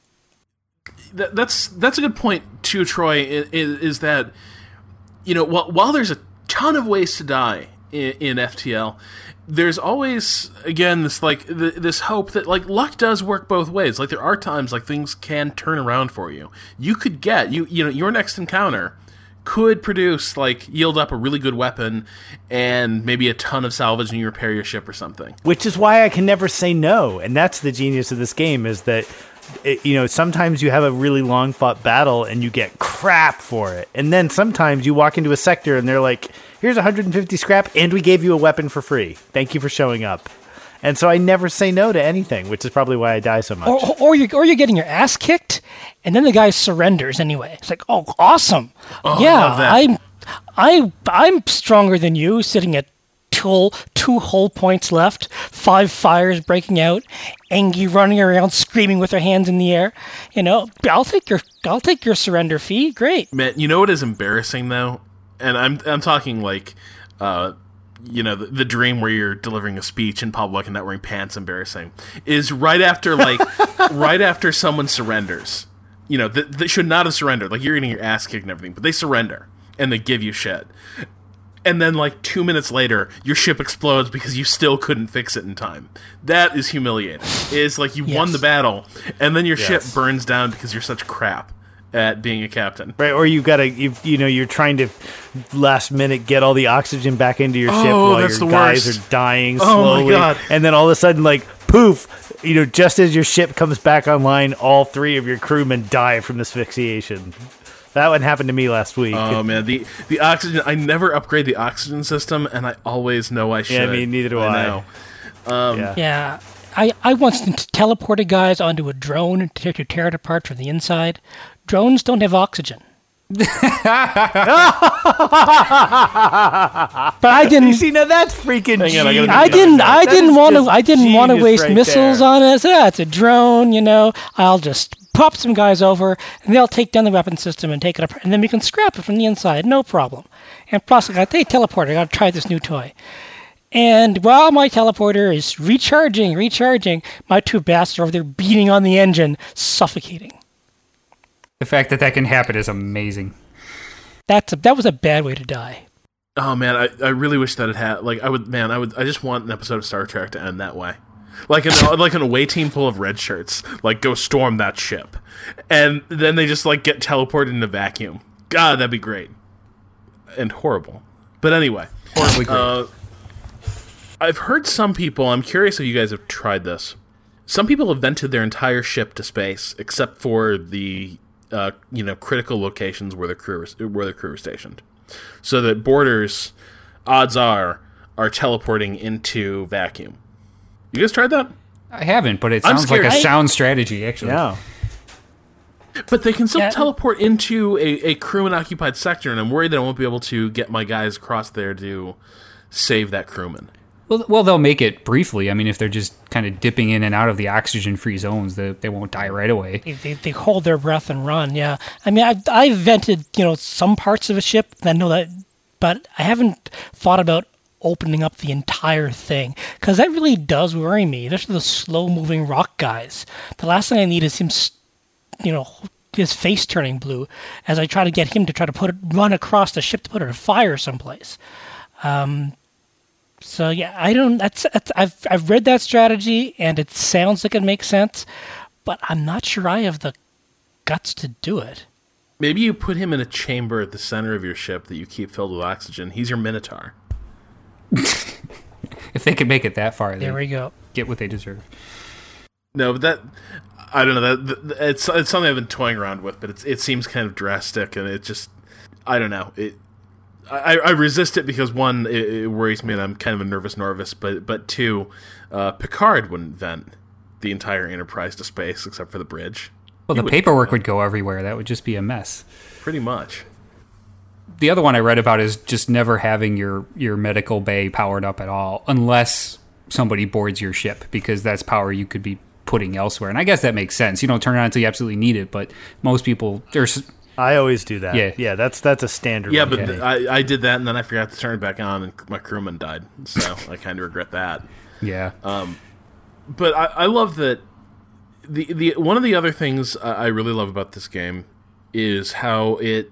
That's that's a good point too, Troy. Is, is that, you know, while, while there's a ton of ways to die in, in F T L, there's always again this like the, this hope that like luck does work both ways. Like there are times like things can turn around for you. You could get you you know your next encounter could produce like yield up a really good weapon and maybe a ton of salvage and you repair your ship or something. Which is why I can never say no, and that's the genius of this game, is that it, you know, sometimes you have a really long fought battle and you get crap for it, and then sometimes you walk into a sector and they're like, here's one hundred fifty scrap and we gave you a weapon for free, thank you for showing up. And so I never say no to anything, which is probably why I die so much. Or, or, or, you're, or you're getting your ass kicked, and then the guy surrenders anyway. It's like, oh, awesome. Oh, yeah, I'm, I, I'm stronger than you, sitting at two, two whole points left, five fires breaking out, Angie running around screaming with her hands in the air. You know, I'll take your, I'll take your surrender fee. Great. Man, you know what is embarrassing, though? And I'm, I'm talking like... Uh, you know, the, the dream where you're delivering a speech in public and not wearing pants, embarrassing, is right after, like, right after someone surrenders. you know, that they should not have surrendered. Like, you're getting your ass kicked and everything, but they surrender and they give you shit. And then, like, two minutes later, your ship explodes because you still couldn't fix it in time. That is humiliating. It's like you yes. won the battle, and then your yes. ship burns down because you're such crap at being a captain. Right, or you've got to, you've, you know, you're trying to last minute get all the oxygen back into your oh, ship while that's your the guys worst. Are dying slowly. Oh my God. And then all of a sudden, like, poof, you know, just as your ship comes back online, all three of your crewmen die from asphyxiation. That one happened to me last week. Oh, man. The the oxygen... I never upgrade the oxygen system, and I always know I should. Yeah, me neither do I. I know. Um, yeah. yeah. I, I once teleported guys onto a drone to, to tear it apart from the inside. Drones don't have oxygen. But I didn't... You see, now that's freaking genius. I didn't, I didn't want to I didn't want to waste right missiles there. On it. I said, ah, it's a drone, you know. I'll just... pop some guys over, and they'll take down the weapon system and take it apart, and then we can scrap it from the inside, no problem. And plus, I got they teleporter. I got to try this new toy. And while my teleporter is recharging, recharging, my two bastards are over there beating on the engine, suffocating. The fact that that can happen is amazing. That's a, that was a bad way to die. Oh man, I, I really wish that it had. Like I would, man, I would. I just want an episode of Star Trek to end that way. Like an like an away team full of red shirts, like go storm that ship, and then they just like get teleported in a vacuum. God, that'd be great and horrible. But anyway, horribly great. Uh, I've heard some people. I'm curious if you guys have tried this. Some people have vented their entire ship to space, except for the uh, you know critical locations where the crew where the crew is stationed, so that boarders, odds are, are teleporting into vacuum. You guys tried that? I haven't, but it sounds like a sound strategy, actually. Yeah. But they can still yeah. teleport into a, a crew and occupied sector, and I'm worried that I won't be able to get my guys across there to save that crewman. Well, well, they'll make it briefly. I mean, if they're just kind of dipping in and out of the oxygen-free zones, they, they won't die right away. They, they, they hold their breath and run, yeah. I mean, I, I vented, you know, some parts of a ship, I know that, but I haven't thought about opening up the entire thing, because that really does worry me. Those are the slow-moving rock guys. The last thing I need is him, you know, his face turning blue as I try to get him to try to put it, run across the ship to put it on fire someplace. Um, so yeah, I don't. That's, that's I've I've read that strategy and it sounds like it makes sense, but I'm not sure I have the guts to do it. Maybe you put him in a chamber at the center of your ship that you keep filled with oxygen. He's your Minotaur. If they could make it that far, there we go. Get what they deserve. No, but that I don't know. That, that it's it's something I've been toying around with, but it's, it seems kind of drastic, and it just I don't know. It I, I resist it because one, it, it worries me, and I'm kind of a nervous nervous. But but two, uh, Picard wouldn't vent the entire Enterprise to space except for the bridge. Well, he the would, paperwork would go everywhere. That would just be a mess. Pretty much. The other one I read about is just never having your, your medical bay powered up at all unless somebody boards your ship, because that's power you could be putting elsewhere. And I guess that makes sense. You don't turn it on until you absolutely need it, but most people... there's. I always do that. Yeah, yeah that's that's a standard. Yeah, but th- I, I did that, and then I forgot to turn it back on, and my crewman died. So I kind of regret that. Yeah. Um, but I, I love that... the the one of the other things I really love about this game is how it...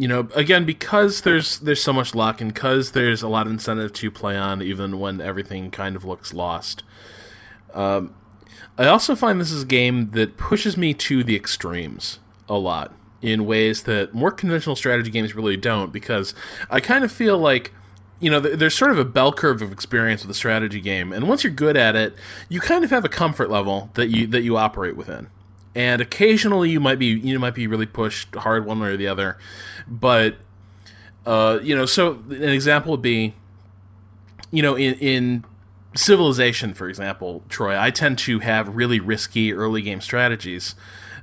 You know, again, because there's there's so much luck and because there's a lot of incentive to play on even when everything kind of looks lost. Um, I also find this is a game that pushes me to the extremes a lot in ways that more conventional strategy games really don't, because I kind of feel like, you know, there's sort of a bell curve of experience with a strategy game, and once you're good at it, you kind of have a comfort level that you that you operate within. And occasionally you might be you might be really pushed hard one way or the other, but uh, you know. So an example would be, you know, in, in Civilization, for example, Troy, I tend to have really risky early game strategies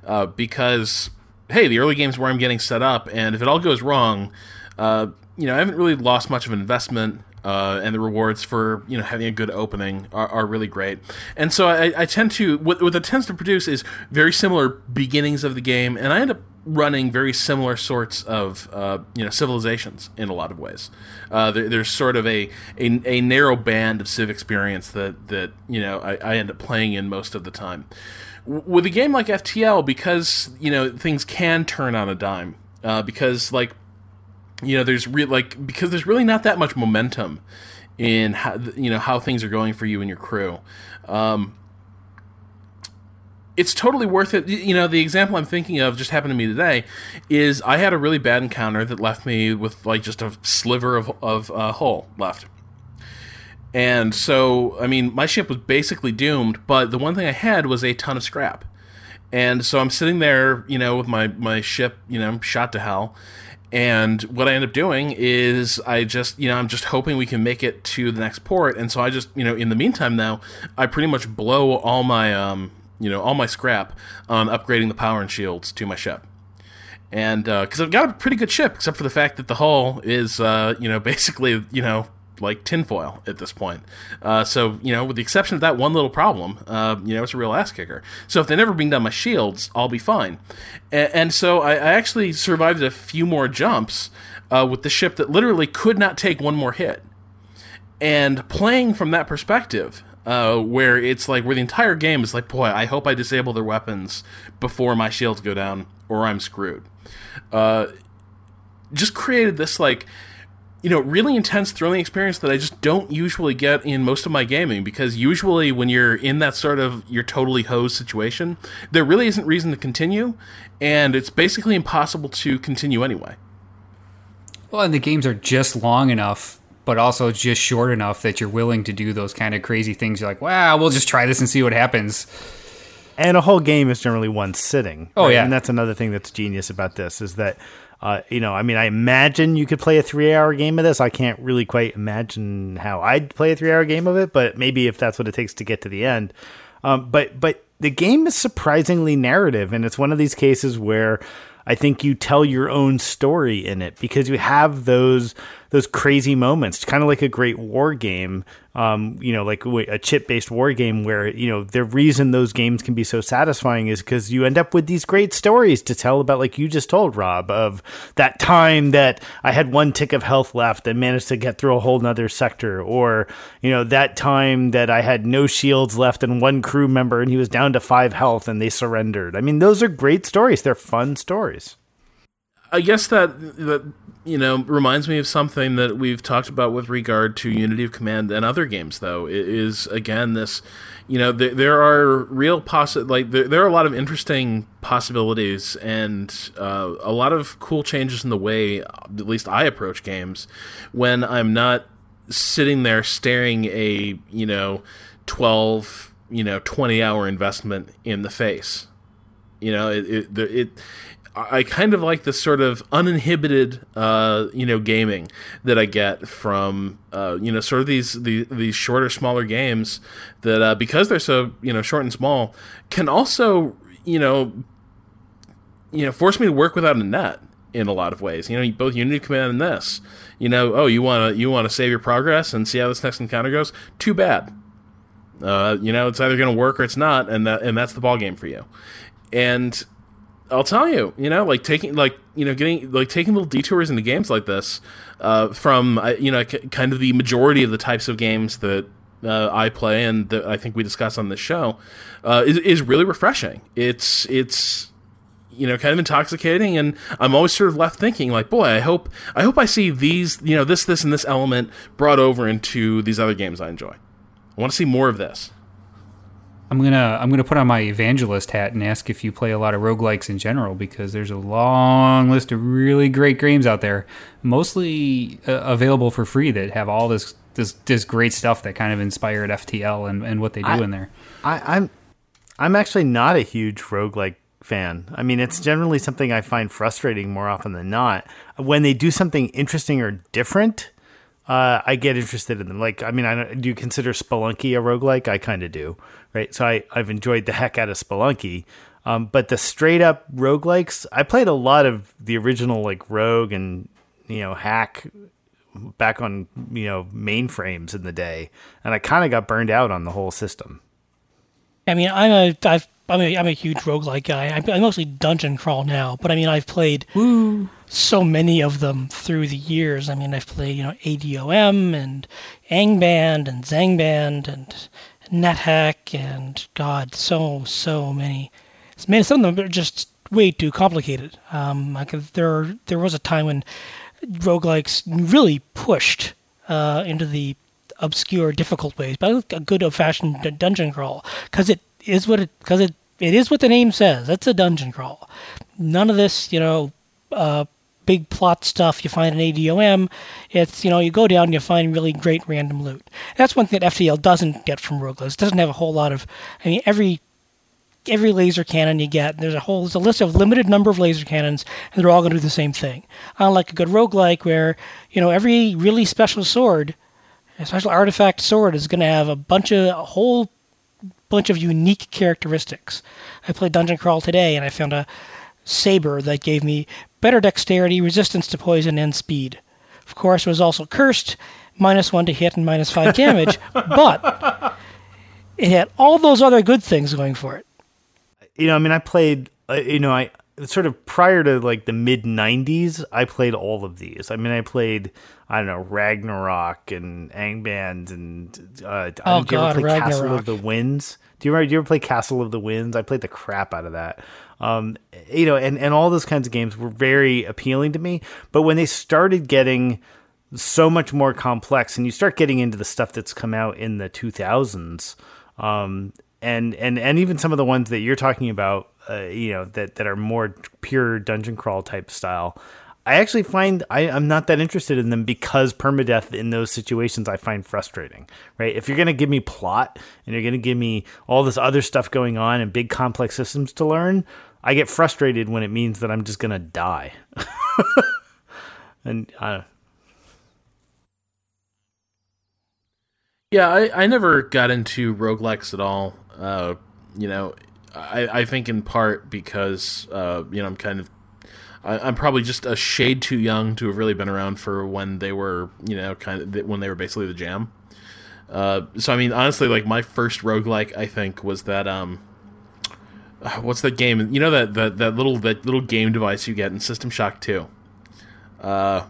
uh, because hey, the early game's where I'm getting set up, and if it all goes wrong, uh, you know, I haven't really lost much of an investment. Uh, and the rewards for, you know, having a good opening are, are really great. And so I, I tend to, what, what that tends to produce is very similar beginnings of the game, and I end up running very similar sorts of, uh, you know, civilizations in a lot of ways. Uh, there, there's sort of a, a a narrow band of civ experience that, that you know, I, I end up playing in most of the time. with a game like F T L, because, you know, things can turn on a dime, uh, because, like, you know, there's re- like because there's really not that much momentum in how, you know, how things are going for you and your crew. Um, it's totally worth it. You know, the example I'm thinking of just happened to me today is I had a really bad encounter that left me with, like, just a sliver of, of uh, hull left. And so, I mean, my ship was basically doomed, but the one thing I had was a ton of scrap. And so I'm sitting there, you know, with my, my ship, you know, shot to hell. And what I end up doing is I just, you know, I'm just hoping we can make it to the next port. And so I just, you know, in the meantime now, I pretty much blow all my, um, you know, all my scrap on upgrading the power and shields to my ship. And, because uh, I've got a pretty good ship, except for the fact that the hull is, uh, you know, basically, you know, like tinfoil at this point. Uh, so, you know, with the exception of that one little problem, uh, you know, it's a real ass kicker. So if they never bring down my shields, I'll be fine. And, and so I, I actually survived a few more jumps uh, with the ship that literally could not take one more hit. And playing from that perspective, uh, where it's like, where the entire game is like, boy, I hope I disable their weapons before my shields go down or I'm screwed. Uh, just created this, like, you know, really intense, thrilling experience that I just don't usually get in most of my gaming, because usually when you're in that sort of you're totally hosed situation, there really isn't reason to continue, and it's basically impossible to continue anyway. Well, and the games are just long enough, but also just short enough that you're willing to do those kind of crazy things. You're like, wow, we'll just try this and see what happens. And a whole game is generally one sitting. Oh, right? Yeah. And that's another thing that's genius about this is that, Uh, you know, I mean, I imagine you could play a three-hour game of this. I can't really quite imagine how I'd play a three-hour game of it, but maybe if that's what it takes to get to the end. Um, but but the game is surprisingly narrative, and it's one of these cases where I think you tell your own story in it, because you have those those crazy moments, kind of like a great war game, um, you know, like a chip-based war game where, you know, the reason those games can be so satisfying is because you end up with these great stories to tell about, like you just told, Rob, of that time that I had one tick of health left and managed to get through a whole nother sector, or, you know, that time that I had no shields left and one crew member and he was down to five health and they surrendered. I mean, those are great stories. They're fun stories. I guess that, that, you know, reminds me of something that we've talked about with regard to Unity of Command and other games, though, is, again, this, you know, th- there are real possi- like there, there are a lot of interesting possibilities and uh, a lot of cool changes in the way, at least I approach games, when I'm not sitting there staring a, you know, twelve, you know, twenty-hour investment in the face. You know, it... it, it I kind of like this sort of uninhibited, uh, you know, gaming that I get from, uh, you know, sort of these these, these shorter, smaller games that, uh, because they're so, you know, short and small, can also, you know, you know, force me to work without a net in a lot of ways. You know, both Unity Command and this, you know, oh, you wanna you wanna save your progress and see how this next encounter goes. Too bad, uh, you know, it's either gonna work or it's not, and that, and that's the ball game for you, and. I'll tell you, you know, like taking, like, you know, getting, like taking little detours into games like this, uh, from, you know, c- kind of the majority of the types of games that uh, I play and that I think we discuss on this show, uh, is, is really refreshing. It's, it's, you know, kind of intoxicating, and I'm always sort of left thinking, like, boy, I hope, I hope I see these, you know, this, this, and this element brought over into these other games I enjoy. I want to see more of this. I'm gonna I'm gonna put on my evangelist hat and ask if you play a lot of roguelikes in general, because there's a long list of really great games out there, mostly uh, available for free, that have all this this this great stuff that kind of inspired F T L and, and what they do I, in there. I, I'm I'm actually not a huge roguelike fan. I mean, it's generally something I find frustrating more often than not. When they do something interesting or different, uh, I get interested in them. Like, I mean, I do you consider Spelunky a roguelike? I kind of do. Right, so I, I've enjoyed the heck out of Spelunky, um, but the straight up roguelikes, I played a lot of the original, like Rogue and, you know, Hack back on, you know, mainframes in the day, and I kind of got burned out on the whole system. I mean, I'm a I've, I'm a I'm a huge roguelike guy. I, I mostly dungeon crawl now, but I mean, I've played Woo. so many of them through the years. I mean, I've played, you know, A D O M and Angband and Zangband and NetHack and, God, so, so many. It's made, some of them are just way too complicated. Um, like there, there was a time when roguelikes really pushed uh, into the obscure, difficult ways, but a good old-fashioned d- dungeon crawl, because it is what it, because it, it is what the name says. That's a dungeon crawl. None of this, you know, uh, big plot stuff you find in A D O M. It's, you know, you go down and you find really great random loot. And that's one thing that F T L doesn't get from roguelikes. It doesn't have a whole lot of, I mean, every every laser cannon you get, there's a whole there's a list of limited number of laser cannons, and they're all going to do the same thing. Unlike a good roguelike where, you know, every really special sword, a special artifact sword, is going to have a bunch of, a whole bunch of unique characteristics. I played Dungeon Crawl today, and I found a saber that gave me better dexterity, resistance to poison, and speed. Of course, it was also cursed, minus one to hit and minus five damage, but it had all those other good things going for it. You know, I mean, I played, uh, you know, I sort of prior to like the mid nineties, I played all of these. I mean, I played, I don't know, Ragnarok and Angband and, uh, oh, did God, you ever play Ragnarok. Castle of the Winds? Do you remember, do you ever play Castle of the Winds? I played the crap out of that. Um, you know, and, and all those kinds of games were very appealing to me. But when they started getting so much more complex and you start getting into the stuff that's come out in the two thousands, um, And, and and even some of the ones that you're talking about, uh, you know, that, that are more pure dungeon crawl type style, I actually find I, I'm not that interested in them because permadeath in those situations I find frustrating, right? If you're going to give me plot and you're going to give me all this other stuff going on and big complex systems to learn, I get frustrated when it means that I'm just going to die. and I don't know. Yeah, I, I never got into roguelikes at all. Uh, you know, I, I think in part because, uh, you know, I'm kind of, I, I'm probably just a shade too young to have really been around for when they were, you know, kind of, when they were basically the jam. Uh, so, I mean, honestly, like, my first roguelike, I think, was that, um, what's that game? You know, that, that, that little, that little game device you get in System Shock two. Uh,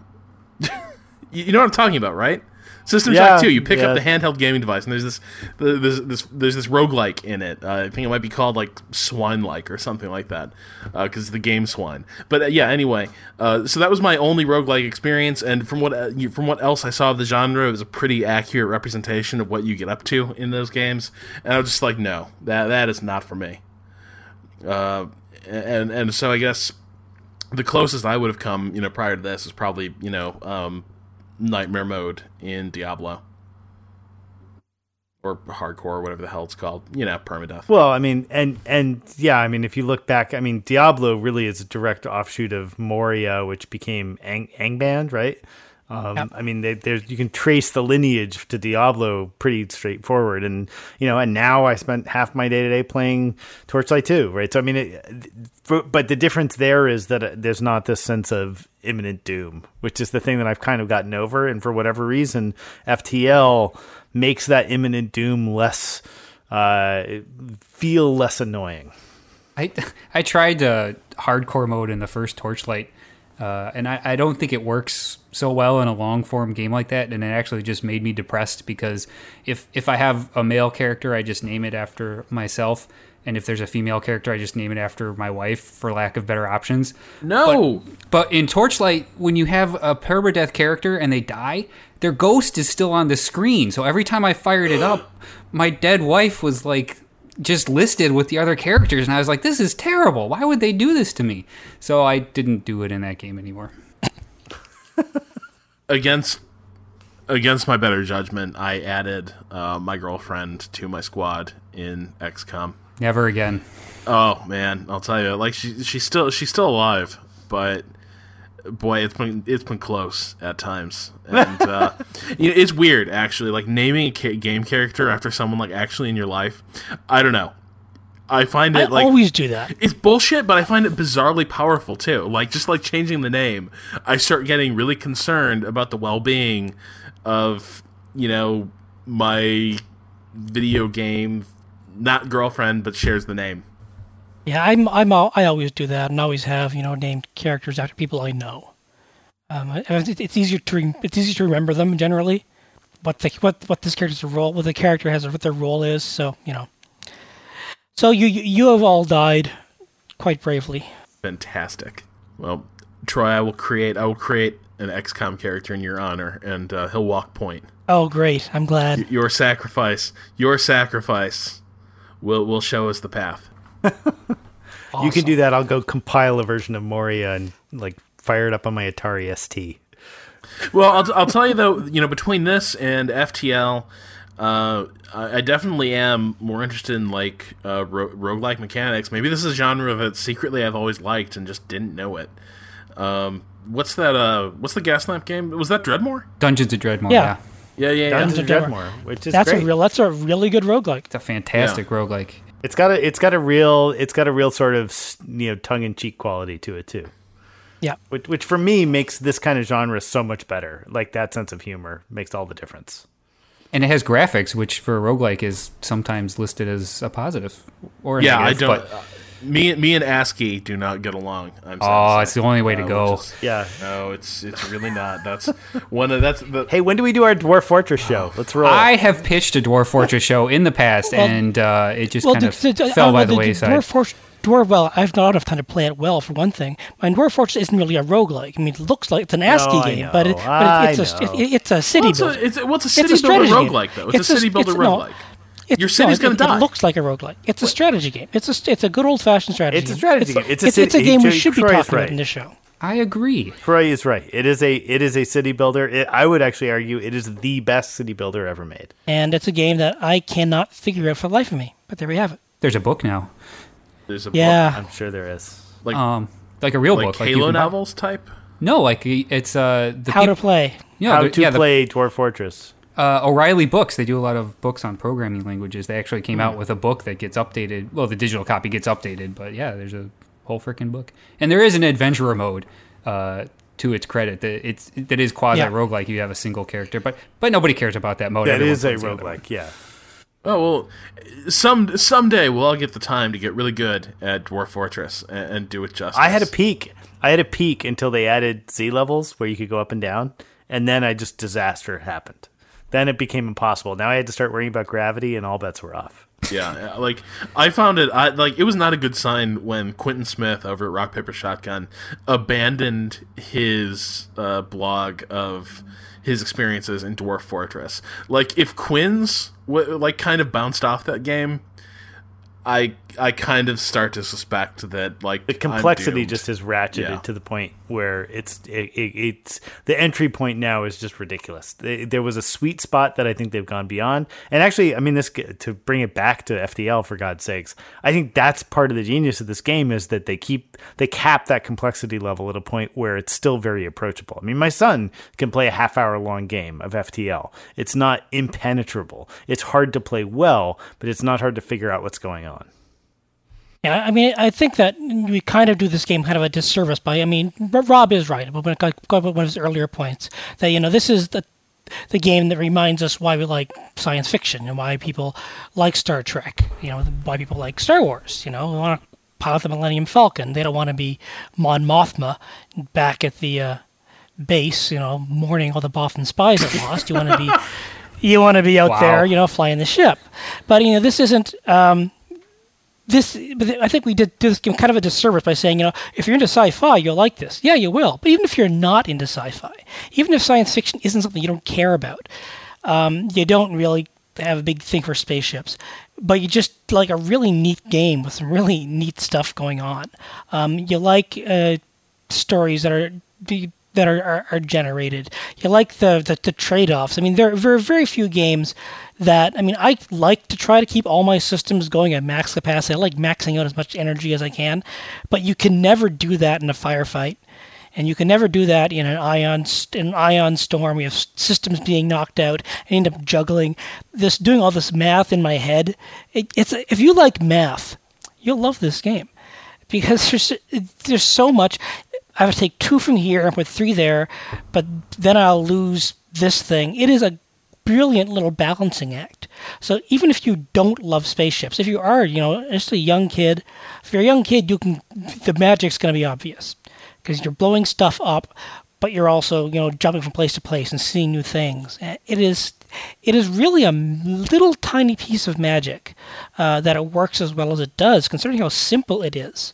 you know what I'm talking about, right? System yeah, Shock two, you pick yeah. up the handheld gaming device, and there's this, there's this, there's this roguelike in it. Uh, I think it might be called like Swine-like or something like that, because uh, the game Swine. But uh, yeah, anyway, uh, so that was my only roguelike experience, and from what uh, you, from what else I saw of the genre, it was a pretty accurate representation of what you get up to in those games. And I was just like, no, that that is not for me. Uh, and and so I guess the closest I would have come, you know, prior to this is probably, you know. Um, Nightmare mode in Diablo, or hardcore, whatever the hell it's called, you know, permadeath. Well, I mean, and and yeah, I mean, if you look back, I mean, Diablo really is a direct offshoot of Moria, which became Ang- Angband, right? Um, yep. I mean, they, there's you can trace the lineage to Diablo pretty straightforward, and you know, and now I spent half my day today playing Torchlight two, right? So I mean, it, for, but the difference there is that there's not this sense of imminent doom, which is the thing that I've kind of gotten over, and for whatever reason, F T L makes that imminent doom less uh, feel less annoying. I I tried uh, hardcore mode in the first Torchlight. Uh, and I, I don't think it works so well in a long-form game like that, and it actually just made me depressed because if if I have a male character, I just name it after myself, and if there's a female character, I just name it after my wife for lack of better options. No! But, but in Torchlight, when you have a permadeath character and they die, their ghost is still on the screen, so every time I fired it up, my dead wife was like... just listed with the other characters, and I was like, this is terrible. Why would they do this to me? So I didn't do it in that game anymore. against against my better judgment, I added uh, my girlfriend to my squad in X COM. Never again. Oh, man, I'll tell you. Like, she, she's still she's still alive, but... Boy, it's been it's been close at times, and uh, you know, it's weird actually. Like naming a ca- game character after someone like actually in your life, I don't know. I find it I like always do that. It's bullshit, but I find it bizarrely powerful too. Like just like changing the name, I start getting really concerned about the well-being of you know my video game not girlfriend, but shares the name. Yeah, I'm. I'm. All, I always do that, and always have, you know, named characters after people I know. Um, it's, it's easier to. Re- it's easier to remember them generally what the what what this character's role, what the character has, what their role is. So you know, so you you have all died quite bravely. Fantastic. Well, Troy, I will create I will create an X COM character in your honor, and uh, he'll walk point. Oh, great! I'm glad. Y- your sacrifice, your sacrifice, will will show us the path. Awesome. You can do that. I'll go compile a version of Moria and like fire it up on my Atari S T. Well, I'll, I'll tell you though, you know, between this and F T L, uh, I definitely am more interested in like uh, ro- roguelike mechanics. Maybe this is a genre that secretly I've always liked and just didn't know it. Um, what's that? Uh, what's the Gaslamp game? Was that Dreadmore? Dungeons of Dreadmore. Yeah, yeah, yeah. yeah Dungeons yeah. of Dreadmore, which is that's great. a real that's a really good roguelike. It's a fantastic yeah. roguelike. It's got a it's got a real it's got a real sort of you know tongue in cheek quality to it too. Yeah, which, which for me makes this kind of genre so much better. Like that sense of humor makes all the difference. And it has graphics, which for a roguelike is sometimes listed as a positive or a yeah, negative. Yeah, I don't. But, uh, me, me and ASCII do not get along. I'm oh, it's the only way uh, to go. Is, yeah, no, it's it's really not. That's one of that's. The, hey, when do we do our Dwarf Fortress show? Let's roll. I have pitched a Dwarf Fortress show in the past, well, and uh, it just well, kind the, of the, fell uh, by the, the wayside. Dwarf Fortress. Dwarf, well, I've not enough time to play it well, for one thing. And Dwarf Fortress isn't really a roguelike. I mean, it looks like it's an ASCII no, game, but, it, but it, it's, a, it, it's a city well, builder. It's a, well, it's a city it's a builder roguelike, though. It's, it's a city a, builder roguelike. No, Your city's no, going to die. It looks like a roguelike. It's a strategy game. It's a, it's a good old-fashioned strategy game. It's a strategy game. game. It's, it's, a, it's, it's a game we should be Troy's talking right. about in this show. I agree. Troy is right. It is a it is a city builder. It, I would actually argue it is the best city builder ever made. And it's a game that I cannot figure out for the life of me. But there we have it. There's a book now. There's a yeah. book. I'm sure there is. Like um, like a real like book. Halo like Halo novels type? No, like it's... Uh, the How peop- to play. Yeah, How the, to yeah, play the, Dwarf Fortress. Uh, O'Reilly Books. They do a lot of books on programming languages. They actually came mm-hmm. out with a book that gets updated. Well, the digital copy gets updated, but yeah, there's a whole freaking book. And there is an adventurer mode uh, to its credit. That it's That is quasi-roguelike. Yeah. You have a single character, but but nobody cares about that mode. That Everyone is a roguelike, yeah. Oh, well, some someday we'll all get the time to get really good at Dwarf Fortress and, and do it justice. I had a peak. I had a peak until they added Z levels where you could go up and down, and then I just disaster happened. Then it became impossible. Now I had to start worrying about gravity, and all bets were off. Yeah, like I found it. I like it was not a good sign when Quentin Smith over at Rock Paper Shotgun abandoned his uh, blog of his experiences in Dwarf Fortress. Like if Quinn's w- like kind of bounced off that game, I I kind of start to suspect that like the complexity just is ratcheted yeah. to the point where it's it, it, it's the entry point now is just ridiculous. They, there was a sweet spot that I think they've gone beyond. And actually, I mean this to bring it back to F T L for God's sakes. I think that's part of the genius of this game is that they keep they cap that complexity level at a point where it's still very approachable. I mean, my son can play a half hour long game of F T L. It's not impenetrable. It's hard to play well, but it's not hard to figure out what's going on. Yeah, I mean, I think that we kind of do this game kind of a disservice by, I mean, Rob is right about one of his earlier points that, you know, this is the the game that reminds us why we like science fiction and why people like Star Trek, you know, why people like Star Wars, you know, they want to pilot the Millennium Falcon. They don't want to be Mon Mothma back at the uh, base, you know, mourning all the Boffin spies that lost. You want to be, you want to be out wow. there, you know, flying the ship. But, you know, this isn't... Um, This, but I think we did this game kind of a disservice by saying, you know, if you're into sci-fi, you'll like this. Yeah, you will. But even if you're not into sci-fi, even if science fiction isn't something you don't care about, um, you don't really have a big thing for spaceships. But you just like a really neat game with some really neat stuff going on. Um, you like uh, stories that are... that are, are, are generated. You like the, the, the trade-offs. I mean, there are very, very few games that, I mean, I like to try to keep all my systems going at max capacity. I like maxing out as much energy as I can, but you can never do that in a firefight. And you can never do that in an ion in an ion storm. We have systems being knocked out. I end up juggling. This, doing all this math in my head. It, it's if you like math, you'll love this game. Because there's there's so much... I would take two from here and put three there, but then I'll lose this thing. It is a brilliant little balancing act. So even if you don't love spaceships, if you are, you know, just a young kid, if you're a young kid, you can the magic's going to be obvious because you're blowing stuff up, but you're also, you know, jumping from place to place and seeing new things. It is it is really a little tiny piece of magic uh, that it works as well as it does, considering how simple it is.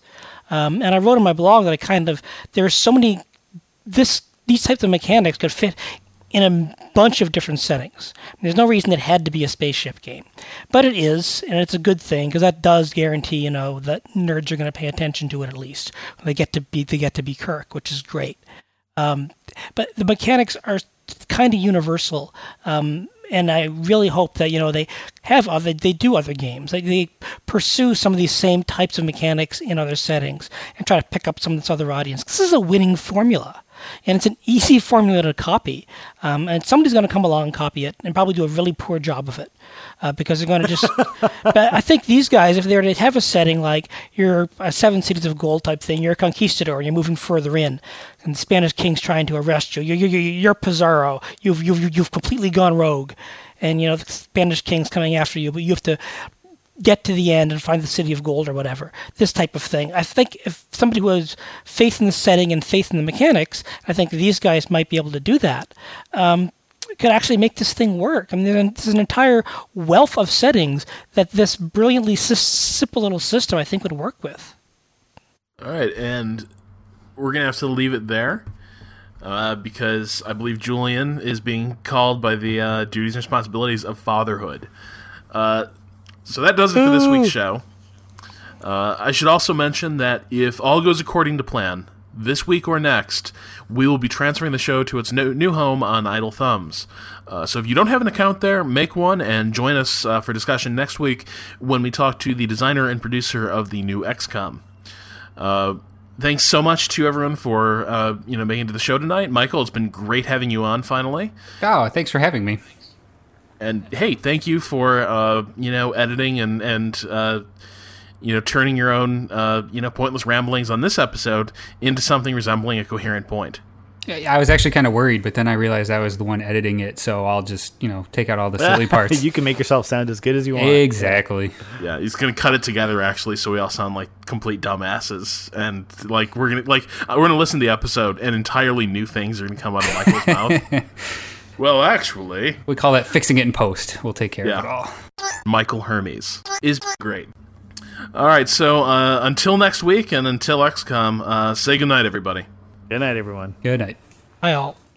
Um, and I wrote in my blog that I kind of, there's so many, this these types of mechanics could fit in a bunch of different settings. I mean, there's no reason it had to be a spaceship game. But it is, and it's a good thing, because that does guarantee, you know, that nerds are going to pay attention to it at least. They get to be, they get to be Kirk, which is great. Um, but the mechanics are kind of universal, um, and I really hope that, you know, they have other, they do other games. They, they pursue some of these same types of mechanics in other settings and try to pick up some of this other audience. This is a winning formula. And it's an easy formula to copy, um, and somebody's going to come along and copy it, and probably do a really poor job of it, uh, because they're going to just. But I think these guys, if they were to have a setting like you're a Seven Cities of Gold type thing, you're a conquistador, and you're moving further in, and the Spanish king's trying to arrest you. You're you're, you're Pizarro. You've you've you've completely gone rogue, and you know the Spanish king's coming after you, but you have to get to the end and find the city of gold or whatever, this type of thing. I think if somebody was faith in the setting and faith in the mechanics, I think these guys might be able to do that. Um, could actually make this thing work. I mean, there's an entire wealth of settings that this brilliantly simple little system I think would work with. All right, and we're going to have to leave it there uh, because I believe Julian is being called by the uh, duties and responsibilities of fatherhood. Uh So that does it for this week's show. Uh, I should also mention that if all goes according to plan, this week or next, we will be transferring the show to its no- new home on Idle Thumbs. Uh, so if you don't have an account there, make one and join us uh, for discussion next week when we talk to the designer and producer of the new X COM. Uh, thanks so much to everyone for uh, you know making it to the show tonight. Michael, it's been great having you on finally. Oh, thanks for having me. And hey, thank you for uh, you know editing and and uh, you know turning your own uh, you know pointless ramblings on this episode into something resembling a coherent point. I was actually kind of worried, but then I realized I was the one editing it, so I'll just you know take out all the silly parts. You can make yourself sound as good as you want. Exactly. Yeah, he's gonna cut it together actually, so we all sound like complete dumbasses, and like we're gonna like we're gonna listen to the episode, and entirely new things are gonna come out of Michael's mouth. Well, actually, we call that fixing it in post. We'll take care yeah. of it all. Michael Hermes is great. All right, so uh, until next week and until X COM, uh, say goodnight, everybody. Good night, everyone. Good night. Bye, all.